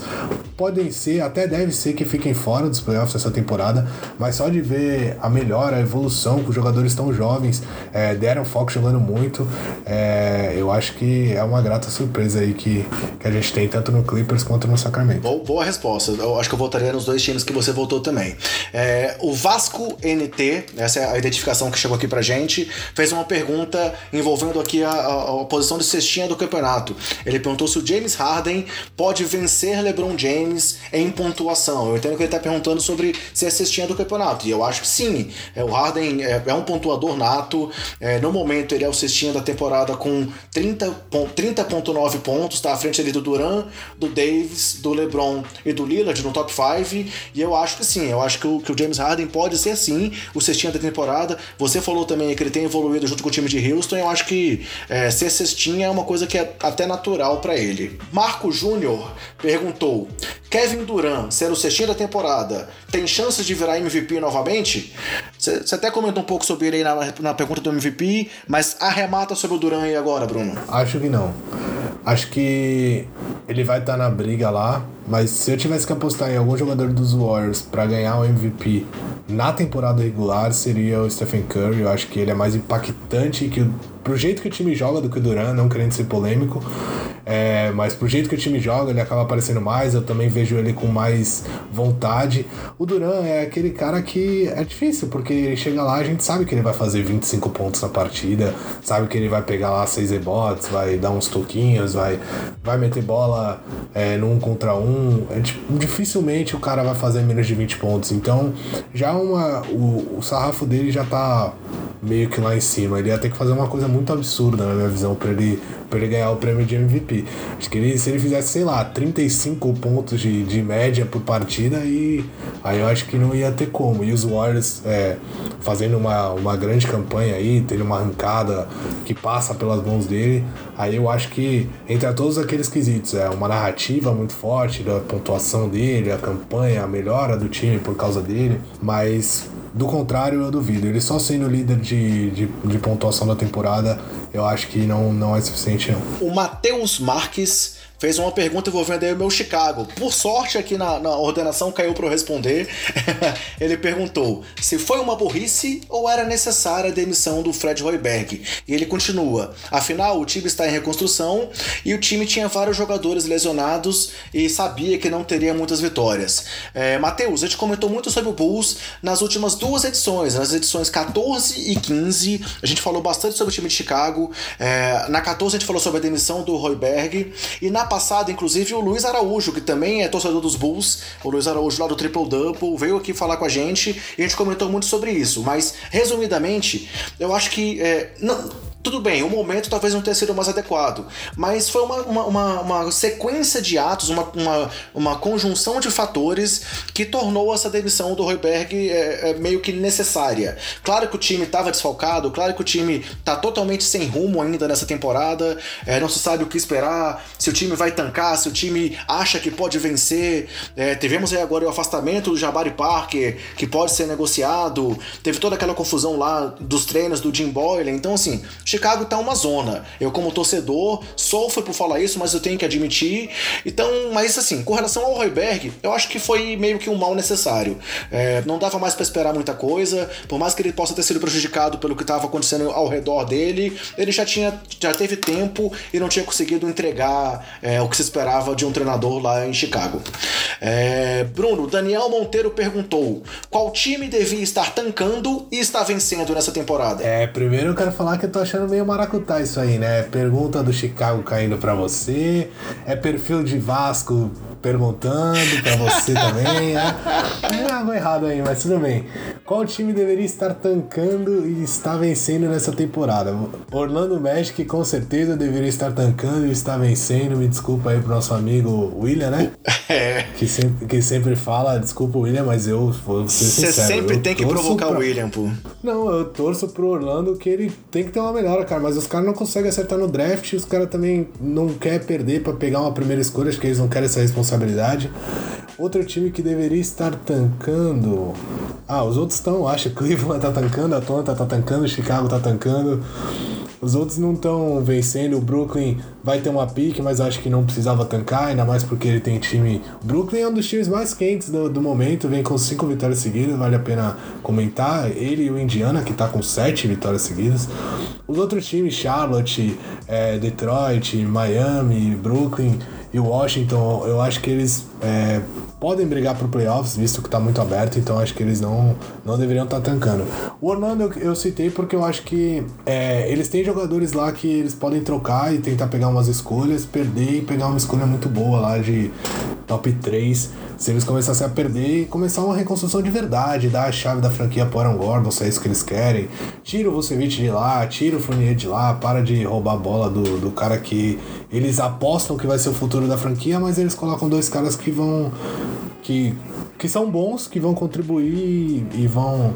Podem ser, até deve ser que fiquem fora dos playoffs essa temporada, mas só de ver a melhora, a evolução, que os jogadores tão jovens, é, deram foco jogando muito, é, eu acho que é uma grata surpresa aí que, que a gente tem tanto no Clippers quanto no Sacramento. Boa, boa resposta. Eu acho que eu votaria nos dois times que você votou também. É, o Vasco N T, essa é a identificação que chegou aqui pra gente, fez uma pergunta envolvendo aqui a, a, a posição de cestinha do campeonato. Ele perguntou se o James Harden pode vencer LeBron James em pontuação. Eu entendo que ele está perguntando sobre se é cestinha do campeonato, e eu acho que sim. É, o Harden é, é um pontuador nato, é, no momento ele é o cestinha da temporada com trinta vírgula nove pontos, está à frente ali do Durant, do Davis, do LeBron e do Lillard no top cinco, e eu acho que sim, eu acho que o, que o James Harden pode ser sim o cestinha da temporada. Você falou também que ele tem evoluído junto com o time de Houston, eu acho que é, ser cestinha é uma coisa que é até natural pra ele. Marco Júnior perguntou: Kevin Durant, sendo o cestinha da temporada, tem chances de virar M V P novamente? Você até comentou um pouco sobre ele aí na, na pergunta do M V P, mas arremata sobre o Durant aí agora, Bruno. Acho que não. Acho que ele vai estar tá na briga lá, mas se eu tivesse que apostar em algum jogador dos Warriors pra ganhar o M V P na temporada regular, seria o Stephen Curry. Eu acho que ele é mais impactante que o, pro jeito que o time joga do que o Durant, não querendo ser polêmico, é, mas pro jeito que o time joga ele acaba aparecendo mais. Eu também vejo ele com mais vontade. O Durant é aquele cara que é difícil, porque ele chega lá, a gente sabe que ele vai fazer vinte e cinco pontos na partida, sabe que ele vai pegar lá seis rebotes, vai dar uns toquinhos, vai, vai meter bola é, no um contra um. É, tipo, dificilmente o cara vai fazer menos de vinte pontos, então já uma, o, o sarrafo dele já tá meio que lá em cima. Ele ia ter que fazer uma coisa muito absurda, na minha visão, pra ele, pra ele ganhar o prêmio de M V P. Acho que ele, se ele fizesse, sei lá, trinta e cinco pontos de, de média por partida, e aí eu acho que não ia ter como. E os Warriors é, fazendo uma, uma grande campanha aí, tendo uma arrancada que passa pelas mãos dele, aí eu acho que, entre todos aqueles quesitos, é uma narrativa muito forte da pontuação dele, a campanha, a melhora do time por causa dele, mas... do contrário, eu duvido. Ele só sendo líder de, de, de pontuação da temporada, eu acho que não, não é suficiente, não. O Matheus Marques fez uma pergunta envolvendo aí o meu Chicago. Por sorte, aqui na, na ordenação caiu para eu responder. Ele perguntou se foi uma burrice ou era necessária a demissão do Fred Hoiberg. E ele continua. Afinal, o time está em reconstrução e o time tinha vários jogadores lesionados e sabia que não teria muitas vitórias. É, Matheus, a gente comentou muito sobre o Bulls nas últimas duas edições, nas edições catorze e quinze. A gente falou bastante sobre o time de Chicago. É, na catorze a gente falou sobre a demissão do Hoiberg e na passado, inclusive, o Luiz Araújo, que também é torcedor dos Bulls, o Luiz Araújo lá do Triple Double, veio aqui falar com a gente e a gente comentou muito sobre isso, mas resumidamente, eu acho que é, não, tudo bem, o momento talvez não tenha sido mais adequado, mas foi uma, uma, uma, uma sequência de atos, uma, uma, uma conjunção de fatores que tornou essa demissão do Hoiberg é, é, meio que necessária. Claro que o time estava desfalcado, claro que o time está totalmente sem rumo ainda nessa temporada, é, não se sabe o que esperar, se o time vai vai tancar, se o time acha que pode vencer. É, tivemos aí agora o afastamento do Jabari Parker, que pode ser negociado, teve toda aquela confusão lá dos treinos do Jim Boylan. Então assim, Chicago tá uma zona, eu como torcedor sofro por falar isso, mas eu tenho que admitir. Então, mas assim, com relação ao Hoiberg, eu acho que foi meio que um mal necessário, é, não dava mais pra esperar muita coisa, por mais que ele possa ter sido prejudicado pelo que tava acontecendo ao redor dele, ele já tinha, já teve tempo e não tinha conseguido entregar é, É o que se esperava de um treinador lá em Chicago. É, Bruno, Daniel Monteiro perguntou qual time devia estar tancando e está vencendo nessa temporada? É, primeiro eu quero falar que eu tô achando meio maracutá isso aí, né? Pergunta do Chicago caindo pra você, é perfil de Vasco perguntando pra você também, né? Ah, vou errado aí, mas tudo bem. Qual time deveria estar tancando e está vencendo nessa temporada? Orlando Magic com certeza deveria estar tancando e está vencendo, me desculpa. Desculpa aí pro nosso amigo William, né? É. Que sempre, que sempre fala, desculpa William, mas eu vou ser Cê sincero. Você sempre tem que provocar pra... o William, pô. Não, eu torço pro Orlando que ele tem que ter uma melhora, cara. Mas os caras não conseguem acertar no draft, os caras também não querem perder pra pegar uma primeira escolha, acho que eles não querem essa responsabilidade. Outro time que deveria estar tancando... Ah, os outros estão, acho. Cleveland tá tancando, Atlanta tá tancando, Chicago tá tancando... Os outros não estão vencendo. O Brooklyn vai ter uma pique, mas acho que não precisava tancar, ainda mais porque ele tem time... O Brooklyn é um dos times mais quentes do, do momento, vem com cinco vitórias seguidas, vale a pena comentar. Ele e o Indiana, que tá com sete vitórias seguidas. Os outros times, Charlotte, é, Detroit, Miami, Brooklyn e Washington, eu acho que eles... É, podem brigar pro playoffs, visto que tá muito aberto, então acho que eles não, não deveriam estar tá tancando. O Orlando eu, eu citei porque eu acho que é, eles têm jogadores lá que eles podem trocar e tentar pegar umas escolhas, perder e pegar uma escolha muito boa lá de top três, se eles começassem a perder e começar uma reconstrução de verdade, dar a chave da franquia pro Aaron Gordon, se é isso que eles querem. Tira o Vucevic de lá, tira o Fournier de lá, para de roubar a bola do, do cara que eles apostam que vai ser o futuro da franquia, mas eles colocam dois caras que vão... Que, que são bons, que vão contribuir e, e vão...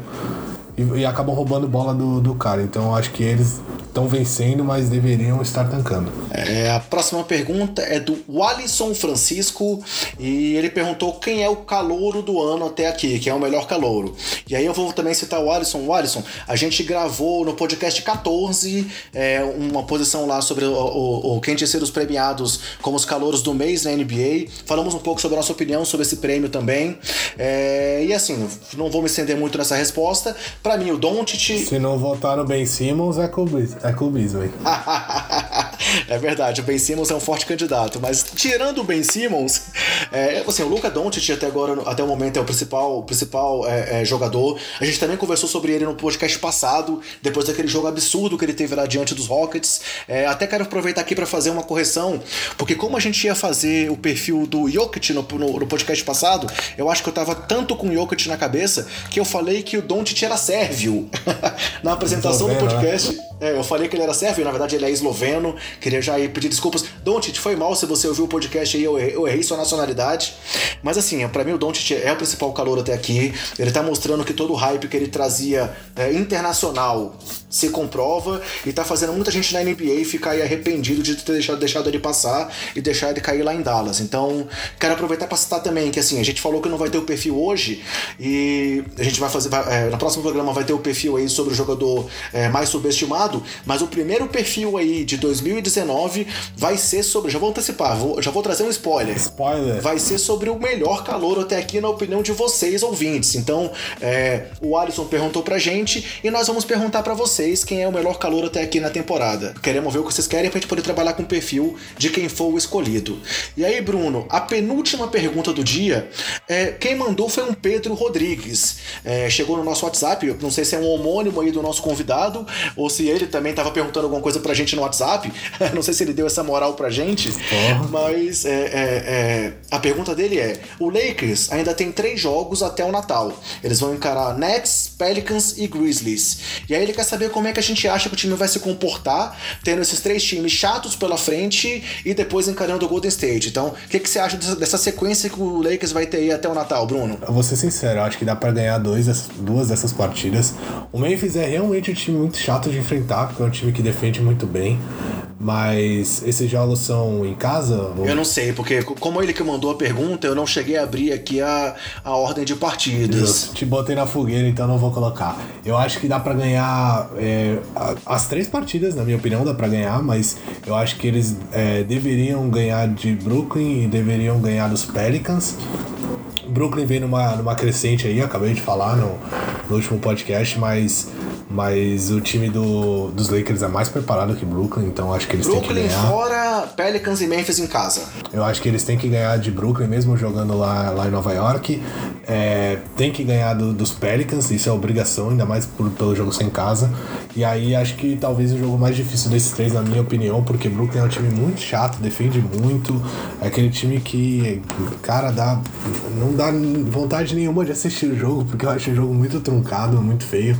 E, e acabam roubando bola do, do cara. Então acho que eles estão vencendo, mas deveriam estar tancando. É, a próxima pergunta é do Alisson Francisco e ele perguntou quem é o calouro do ano até aqui, que é o melhor calouro. E aí eu vou também citar o Alisson. O Alisson, a gente gravou no podcast catorze é, uma posição lá sobre o, o, o, quem tinha sido os premiados como os calouros do mês na N B A. Falamos um pouco sobre a nossa opinião sobre esse prêmio também. É, e assim, não vou me estender muito nessa resposta. Pra mim, o Doncic... Se não votar no Ben Simmons, é clubismo, é clubismo aí. É verdade, o Ben Simmons é um forte candidato, mas tirando o Ben Simmons, é, assim, o Luka Doncic até agora, até o momento, é o principal, principal é, é, jogador. A gente também conversou sobre ele no podcast passado, depois daquele jogo absurdo que ele teve lá diante dos Rockets. É, até quero aproveitar aqui para fazer uma correção, porque como a gente ia fazer o perfil do Jokic no, no, no podcast passado, eu acho que eu tava tanto com o Jokic na cabeça que eu falei que o Doncic era sérvio. Na apresentação esloveno, do podcast, né? É, eu falei que ele era sérvio, na verdade ele é esloveno. Queria já ir pedir desculpas. Doncic, foi mal se você ouviu o podcast aí, eu errei, eu errei sua nacionalidade. Mas assim, pra mim o Doncic é o principal calouro até aqui. Ele tá mostrando que todo o hype que ele trazia é, internacional se comprova e tá fazendo muita gente na N B A ficar aí arrependido de ter deixado, deixado ele passar e deixar ele cair lá em Dallas. Então, quero aproveitar para citar também que, assim, a gente falou que não vai ter o perfil hoje e a gente vai fazer, vai, é, no próximo programa vai ter o perfil aí sobre o jogador é, mais subestimado, mas o primeiro perfil aí de dois mil e dezenove vai ser sobre, já vou antecipar, vou, já vou trazer um spoiler. Spoiler. Vai ser sobre o melhor calouro até aqui na opinião de vocês, ouvintes. Então, é, o Alisson perguntou pra gente e nós vamos perguntar pra vocês quem é o melhor calouro até aqui na temporada. Queremos ver o que vocês querem pra gente poder trabalhar com o perfil de quem for o escolhido. E aí, Bruno, a penúltima pergunta do dia, é, quem mandou foi um Pedro Rodrigues. É, chegou no nosso WhatsApp, não sei se é um homônimo aí do nosso convidado, ou se ele também tava perguntando alguma coisa pra gente no WhatsApp, não sei se ele deu essa moral pra gente, oh. mas é, é, é, a pergunta dele é, o Lakers ainda tem três jogos até o Natal. Eles vão encarar Nets, Pelicans e Grizzlies. E aí ele quer saber como é que a gente acha que o time vai se comportar tendo esses três times chatos pela frente e depois encarando o Golden State. Então, o que, que você acha dessa sequência que o Lakers vai ter aí até o Natal, Bruno? Eu vou ser sincero, eu acho que dá pra ganhar dois, duas dessas partidas. O Memphis é realmente um time muito chato de enfrentar, porque é um time que defende muito bem, mas esses jogos são em casa? Ou... Eu não sei, porque como ele que mandou a pergunta, eu não cheguei a abrir aqui a, a ordem de partidas. Eu te botei na fogueira, então não vou colocar. Eu acho que dá pra ganhar... É, as três partidas, na minha opinião, dá pra ganhar, mas eu acho que eles é, deveriam ganhar de Brooklyn e deveriam ganhar dos Pelicans. Brooklyn vem numa, numa crescente aí, acabei de falar no, no último podcast, mas, mas o time do, dos Lakers é mais preparado que Brooklyn, então acho que eles Brooklyn têm que ganhar. Brooklyn fora, Pelicans e Memphis em casa. Eu acho que eles têm que ganhar de Brooklyn, mesmo jogando lá, lá em Nova York. É, tem que ganhar do, dos Pelicans, isso é obrigação, ainda mais por, pelo jogo sem casa. E aí acho que talvez o jogo mais difícil desses três, na minha opinião, porque Brooklyn é um time muito chato, defende muito, é aquele time que, cara, dá... Não dá vontade nenhuma de assistir o jogo, porque eu acho o jogo muito truncado, muito feio.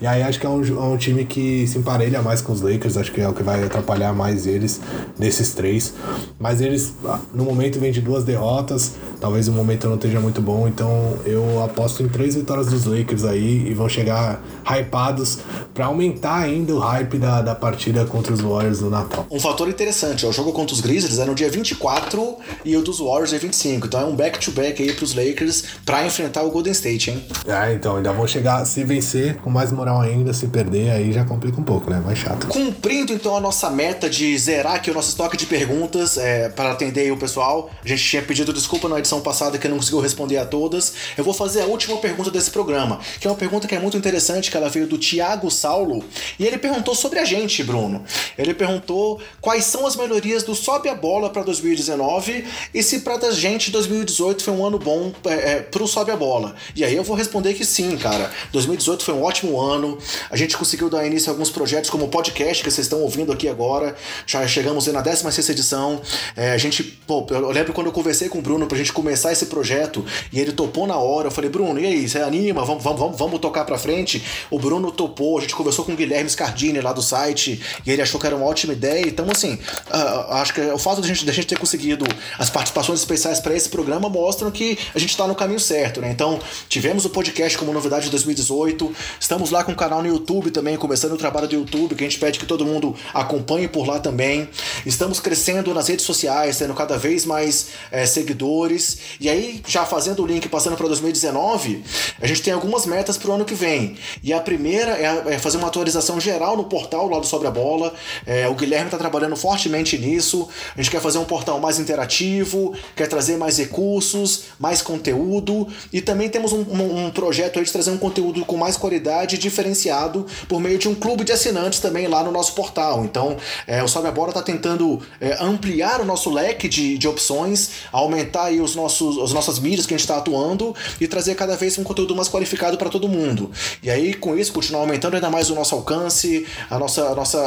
E aí acho que é um, é um time que se emparelha mais com os Lakers, acho que é o que vai atrapalhar mais eles desses três. Mas eles, no momento, vêm de duas derrotas, talvez o momento não esteja muito bom, então eu aposto em três vitórias dos Lakers aí e vão chegar hypados para aumentar ainda o hype da, da partida contra os Warriors no Natal. Um fator interessante, ó, o jogo contra os Grizzlies é no dia vinte e quatro e o dos Warriors é vinte e cinco, então é um back-to-back aí pros Lakers pra enfrentar o Golden State, hein? Ah, então, ainda vão chegar, se vencer, com mais moral ainda, se perder, aí já complica um pouco, né? Mais chato. Cumprindo, então, a nossa meta de zerar aqui o nosso estoque de perguntas, é, para atender aí o pessoal, a gente tinha pedido desculpa na edição passada que não conseguiu responder a todas, eu vou fazer a última pergunta desse programa, que é uma pergunta que é muito interessante, que ela veio do Thiago Saulo, e ele perguntou sobre a gente, Bruno. Ele perguntou quais são as melhorias do Sobe a Bola pra dois mil e dezenove e se pra da gente dois mil e dezoito foi um ano bom Um, é, pro Sobe a Bola. E aí eu vou responder que sim, cara. dois mil e dezoito foi um ótimo ano. A gente conseguiu dar início a alguns projetos como o podcast que vocês estão ouvindo aqui agora. Já chegamos aí na décima sexta edição. É, a gente, pô, eu lembro quando eu conversei com o Bruno pra gente começar esse projeto e ele topou na hora. Eu falei, Bruno, e aí? Você anima? Vamos, vamos, vamos tocar pra frente? O Bruno topou. A gente conversou com o Guilherme Scardini lá do site e ele achou que era uma ótima ideia. Então, assim, uh, acho que o fato de a gente, de a gente ter conseguido as participações especiais pra esse programa mostram que a gente tá no caminho certo, né? Então, tivemos o podcast como novidade de dois mil e dezoito, estamos lá com o canal no YouTube também, começando o trabalho do YouTube, que a gente pede que todo mundo acompanhe por lá também. Estamos crescendo nas redes sociais, tendo cada vez mais é, seguidores. E aí, já fazendo o link, passando para dois mil e dezenove, a gente tem algumas metas pro ano que vem. E a primeira é, é fazer uma atualização geral no portal lá do Sobre a Bola. É, o Guilherme tá trabalhando fortemente nisso. A gente quer fazer um portal mais interativo, quer trazer mais recursos, mais conteúdo, e também temos um, um, um projeto aí de trazer um conteúdo com mais qualidade e diferenciado por meio de um clube de assinantes também lá no nosso portal. Então, é, o Sobe a Bola está tentando é, ampliar o nosso leque de, de opções, aumentar aí os nossos, as nossas mídias que a gente está atuando e trazer cada vez um conteúdo mais qualificado para todo mundo. E aí, com isso, continuar aumentando ainda mais o nosso alcance, a nossa, a nossa,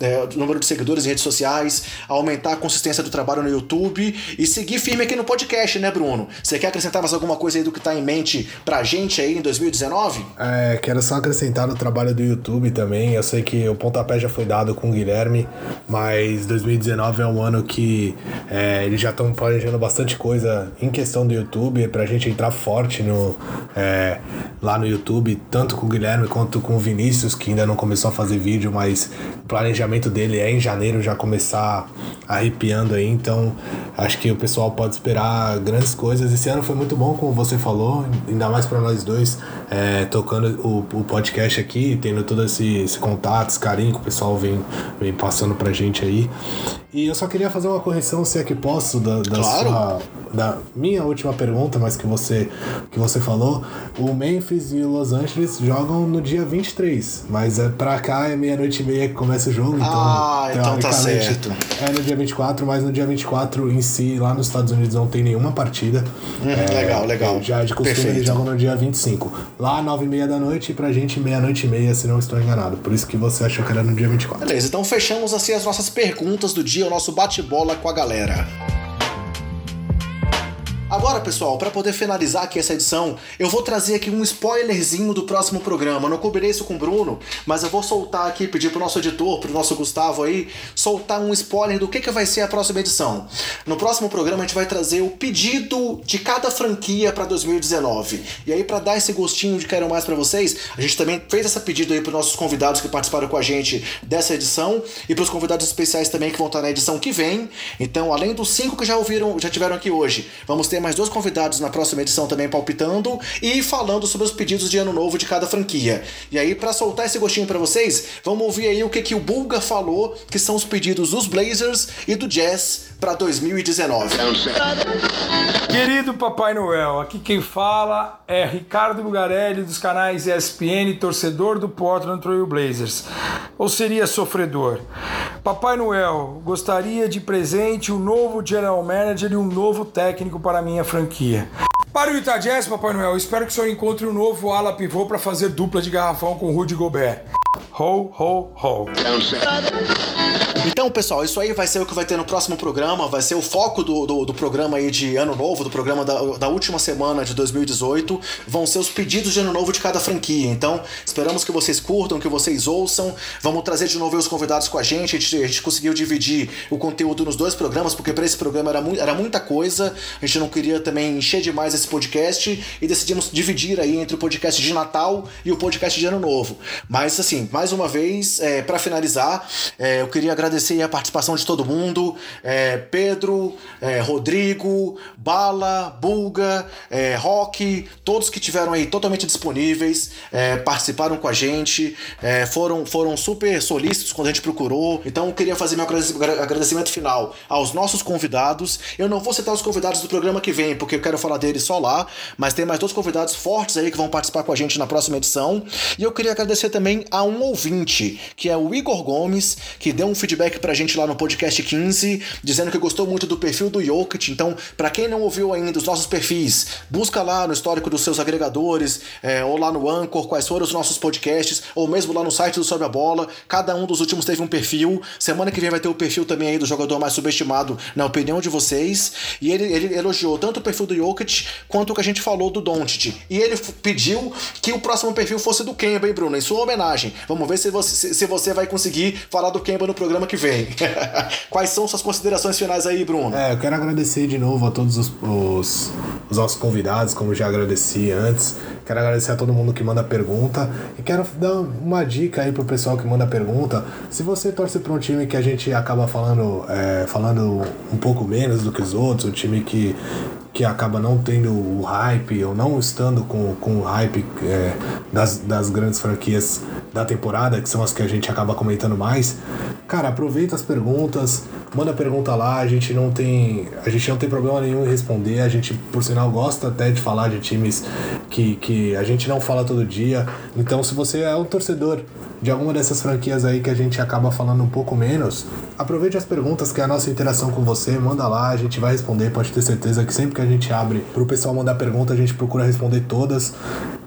é, é, o número de seguidores em redes sociais, aumentar a consistência do trabalho no YouTube e seguir firme aqui no podcast, né, Bruno? Você quer Quer acrescentar mais alguma coisa aí do que tá em mente pra gente aí em dois mil e dezenove? É, quero só acrescentar do trabalho do YouTube também. Eu sei que o pontapé já foi dado com o Guilherme, mas dois mil e dezenove é um ano que é, eles já estão planejando bastante coisa em questão do YouTube, pra gente entrar forte no, é, lá no YouTube, tanto com o Guilherme quanto com o Vinícius, que ainda não começou a fazer vídeo, mas o planejamento dele é em janeiro já começar arrepiando aí, então acho que o pessoal pode esperar grandes coisas. Esse ano foi muito bom, como você falou, ainda mais pra nós dois, é, tocando o, o podcast aqui, tendo todo esse, esse contato, esse carinho que o pessoal vem, vem passando pra gente aí. E eu só queria fazer uma correção, se é que posso, da, da, claro. sua, da minha última pergunta, mas que você, que você falou. O Memphis e o Los Angeles jogam no dia vinte e três, mas é, pra cá é meia-noite e meia que começa o jogo, então... Ah, então tá certo. É no dia vinte e quatro, mas no dia vinte e quatro em si, lá nos Estados Unidos, não tem nenhuma partida. Hum, é, legal, legal. Já de costume Perfeito. Eles jogam no dia vinte e cinco. Lá, nove e meia da noite, pra gente meia-noite e meia, se não estou enganado. Por isso que você achou que era no dia vinte e quatro. Beleza, então fechamos assim as nossas perguntas do dia, o nosso bate-bola com a galera. Agora, pessoal, para poder finalizar aqui essa edição, eu vou trazer aqui um spoilerzinho do próximo programa. Eu não cobrirei isso com o Bruno, mas eu vou soltar aqui, pedir pro nosso editor, pro nosso Gustavo aí, soltar um spoiler do que, que vai ser a próxima edição. No próximo programa a gente vai trazer o pedido de cada franquia para dois mil e dezenove. E aí, para dar esse gostinho de quero mais para vocês, a gente também fez essa pedido aí pros nossos convidados que participaram com a gente dessa edição e pros convidados especiais também que vão estar na edição que vem. Então, além dos cinco que já ouviram, já tiveram aqui hoje, vamos ter mais dois convidados na próxima edição também palpitando e falando sobre os pedidos de ano novo de cada franquia. E aí, pra soltar esse gostinho pra vocês, vamos ouvir aí o que, que o Bulga falou, que são os pedidos dos Blazers e do Jazz pra dois mil e dezenove. Querido Papai Noel, aqui quem fala é Ricardo Bulgarelli, dos canais E S P N, torcedor do Portland Trail Blazers. Ou seria sofredor? Papai Noel, gostaria de presente um novo general manager e um novo técnico para mim. Minha franquia. Para o Utah Jazz, Papai Noel, espero que o senhor encontre um novo ala pivô para fazer dupla de garrafão com o Rudy Gobert. Ho, ho, ho. Então, pessoal, isso aí vai ser o que vai ter no próximo programa, vai ser o foco do, do, do programa aí de Ano Novo, do programa da, da última semana de dois mil e dezoito, vão ser os pedidos de Ano Novo de cada franquia. Então, esperamos que vocês curtam, que vocês ouçam, vamos trazer de novo os convidados com a gente, a gente, a gente conseguiu dividir o conteúdo nos dois programas, porque para esse programa era, mu- era muita coisa, a gente não queria também encher demais esse podcast, e decidimos dividir aí entre o podcast de Natal e o podcast de Ano Novo. Mas, assim, mais uma vez, é, para finalizar, é, eu queria agradecer a participação de todo mundo, é, Pedro, é, Rodrigo, Bala, Bulga, é, Roque, todos que tiveram aí totalmente disponíveis, é, participaram com a gente, é, foram, foram super solícitos quando a gente procurou. Então eu queria fazer meu agradecimento final aos nossos convidados. Eu não vou citar os convidados do programa que vem, porque eu quero falar deles só lá, mas tem mais dois convidados fortes aí que vão participar com a gente na próxima edição. E eu queria agradecer também a um ouvinte, que é o Igor Gomes, que deu um feedback pra gente lá no podcast quinze, dizendo que gostou muito do perfil do Jokic. Então, pra quem não ouviu ainda os nossos perfis, busca lá no histórico dos seus agregadores, é, ou lá no Anchor, quais foram os nossos podcasts, ou mesmo lá no site do Sobe a Bola. Cada um dos últimos teve um perfil. Semana que vem vai ter o perfil também aí do jogador mais subestimado, na opinião de vocês. E ele, ele elogiou tanto o perfil do Jokic quanto o que a gente falou do Doncic. E ele f- pediu que o próximo perfil fosse do Kemba, hein, Bruno? Em sua homenagem. Vamos ver se você, se você vai conseguir falar do Kemba no programa que vem. Quais são suas considerações finais aí, Bruno? É, eu quero agradecer de novo a todos os, os, os nossos convidados, como já agradeci antes. Quero agradecer a todo mundo que manda pergunta e quero dar uma dica aí pro pessoal que manda pergunta. Se você torce para um time que a gente acaba falando, é, falando um pouco menos do que os outros, um time que que acaba não tendo o hype ou não estando com, com o hype é, das, das grandes franquias da temporada, que são as que a gente acaba comentando mais, cara, aproveita as perguntas, manda pergunta lá, a gente não tem, a gente não tem problema nenhum em responder, a gente, por sinal, gosta até de falar de times que, que a gente não fala todo dia. Então, se você é um torcedor de alguma dessas franquias aí que a gente acaba falando um pouco menos, aproveite as perguntas, que é a nossa interação com você, manda lá, a gente vai responder, pode ter certeza que sempre que a gente abre pro pessoal mandar pergunta, a gente procura responder todas.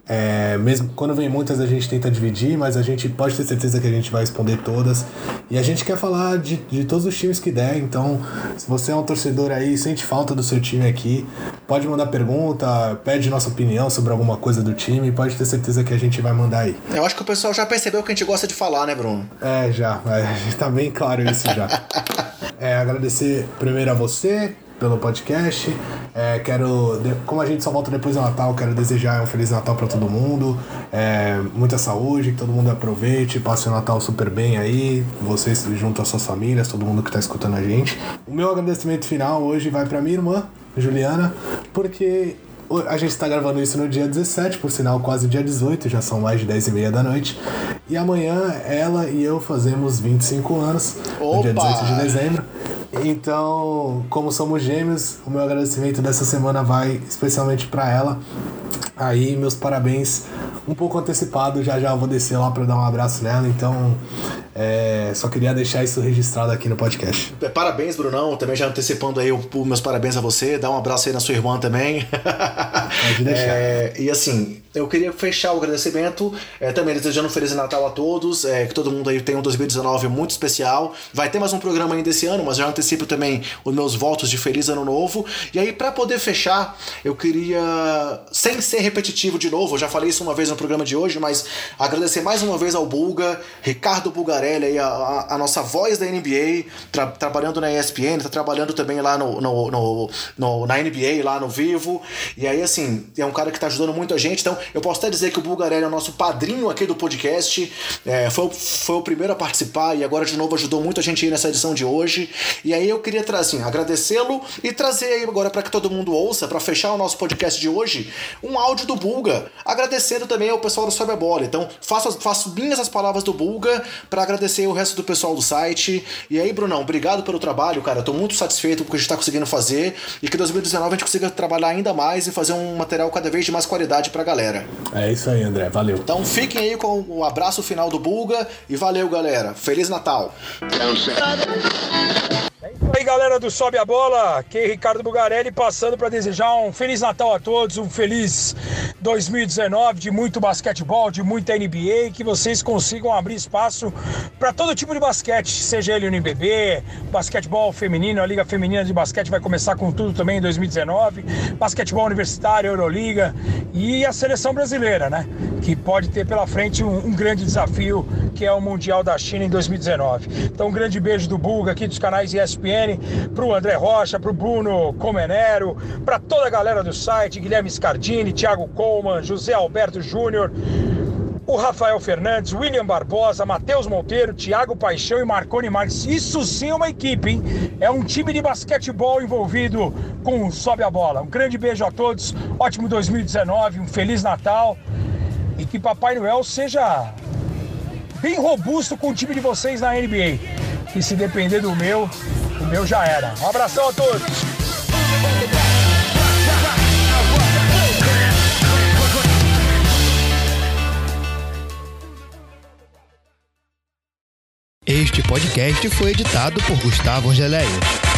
É, mesmo quando vem muitas, a gente tenta dividir, mas a gente pode ter certeza que a gente vai responder todas. E a gente quer falar de, de todos os times que der, então se você é um torcedor aí e sente falta do seu time aqui, pode mandar pergunta, pede nossa opinião sobre alguma coisa do time, pode ter certeza que a gente vai mandar aí. Eu acho que o pessoal já percebeu que a gente gosta de falar, né, Bruno? É, já, é, tá bem claro isso já. É, agradecer primeiro a você pelo podcast, é, quero, como a gente só volta depois do Natal, quero desejar um Feliz Natal pra todo mundo, é, muita saúde, que todo mundo aproveite, passe o Natal super bem aí, vocês junto às suas famílias, todo mundo que tá escutando a gente. O meu agradecimento final hoje vai pra minha irmã, Juliana, porque a gente tá gravando isso no dia dezessete, por sinal quase dia dezoito, já são mais de dez e meia da noite, e amanhã ela e eu fazemos vinte e cinco anos. Opa! No dia dezoito de dezembro. Então, como somos gêmeos, o meu agradecimento dessa semana vai especialmente para ela. Aí, meus parabéns um pouco antecipado, já já eu vou descer lá para dar um abraço nela, então é, só queria deixar isso registrado aqui no podcast. Parabéns, Brunão, também já antecipando aí os meus parabéns a você, dá um abraço aí na sua irmã também. Pode deixar. É, e assim, eu queria fechar o agradecimento, é, também desejando um Feliz Natal a todos, é, que todo mundo aí tenha um dois mil e dezenove muito especial. Vai ter mais um programa ainda esse ano, mas já antecipo também os meus votos de Feliz Ano Novo. E aí, para poder fechar, eu queria, sem ser repetitivo de novo, eu já falei isso uma vez no programa de hoje, mas agradecer mais uma vez ao Bulga, Ricardo Bulgarelli, a, a, a nossa voz da N B A, tra, trabalhando na E S P N, tá trabalhando também lá no, no, no, no, na N B A, lá no Vivo, e aí assim, é um cara que tá ajudando muito a gente, então eu posso até dizer que o Bulgarelli é o nosso padrinho aqui do podcast, é, foi, foi o primeiro a participar e agora de novo ajudou muito a gente aí nessa edição de hoje, e aí eu queria tra- assim, agradecê-lo e trazer aí agora para que todo mundo ouça, para fechar o nosso podcast de hoje, um áudio do Bulga, agradecendo também o pessoal do Sobe a Bola, então faço, faço minhas as palavras do Bulga pra agradecer o resto do pessoal do site. E aí, Brunão, obrigado pelo trabalho, cara, eu tô muito satisfeito com o que a gente tá conseguindo fazer e que em dois mil e dezenove a gente consiga trabalhar ainda mais e fazer um material cada vez de mais qualidade pra galera. É isso aí, André, valeu. Então fiquem aí com o abraço final do Bulga e valeu, galera, Feliz Natal. É isso aí, galera do Sobe a Bola, aqui é Ricardo Bulgarelli passando pra desejar um Feliz Natal a todos, um feliz dois mil e dezenove de muito basquetebol, de muita N B A, que vocês consigam abrir espaço para todo tipo de basquete, seja ele no N B B, basquetebol feminino, a Liga Feminina de Basquete vai começar com tudo também em dois mil e dezenove, basquetebol universitário, Euroliga e a seleção brasileira, né? Que pode ter pela frente um, um grande desafio, que é o Mundial da China em dois mil e dezenove. Então, um grande beijo do Bulga aqui dos canais E S P N, pro André Rocha, pro Bruno Comenero, para toda a galera do site, Guilherme Scardini, Thiago Coleman, José Alberto Júnior, o Rafael Fernandes, William Barbosa, Matheus Monteiro, Thiago Paixão e Marconi Marques. Isso sim é uma equipe, hein? É um time de basquetebol envolvido com o Sobe a Bola. Um grande beijo a todos, ótimo dois mil e dezenove, um Feliz Natal e que Papai Noel seja bem robusto com o time de vocês na N B A. E se depender do meu, o meu já era. Um abração a todos! Este podcast foi editado por Gustavo Angeléia.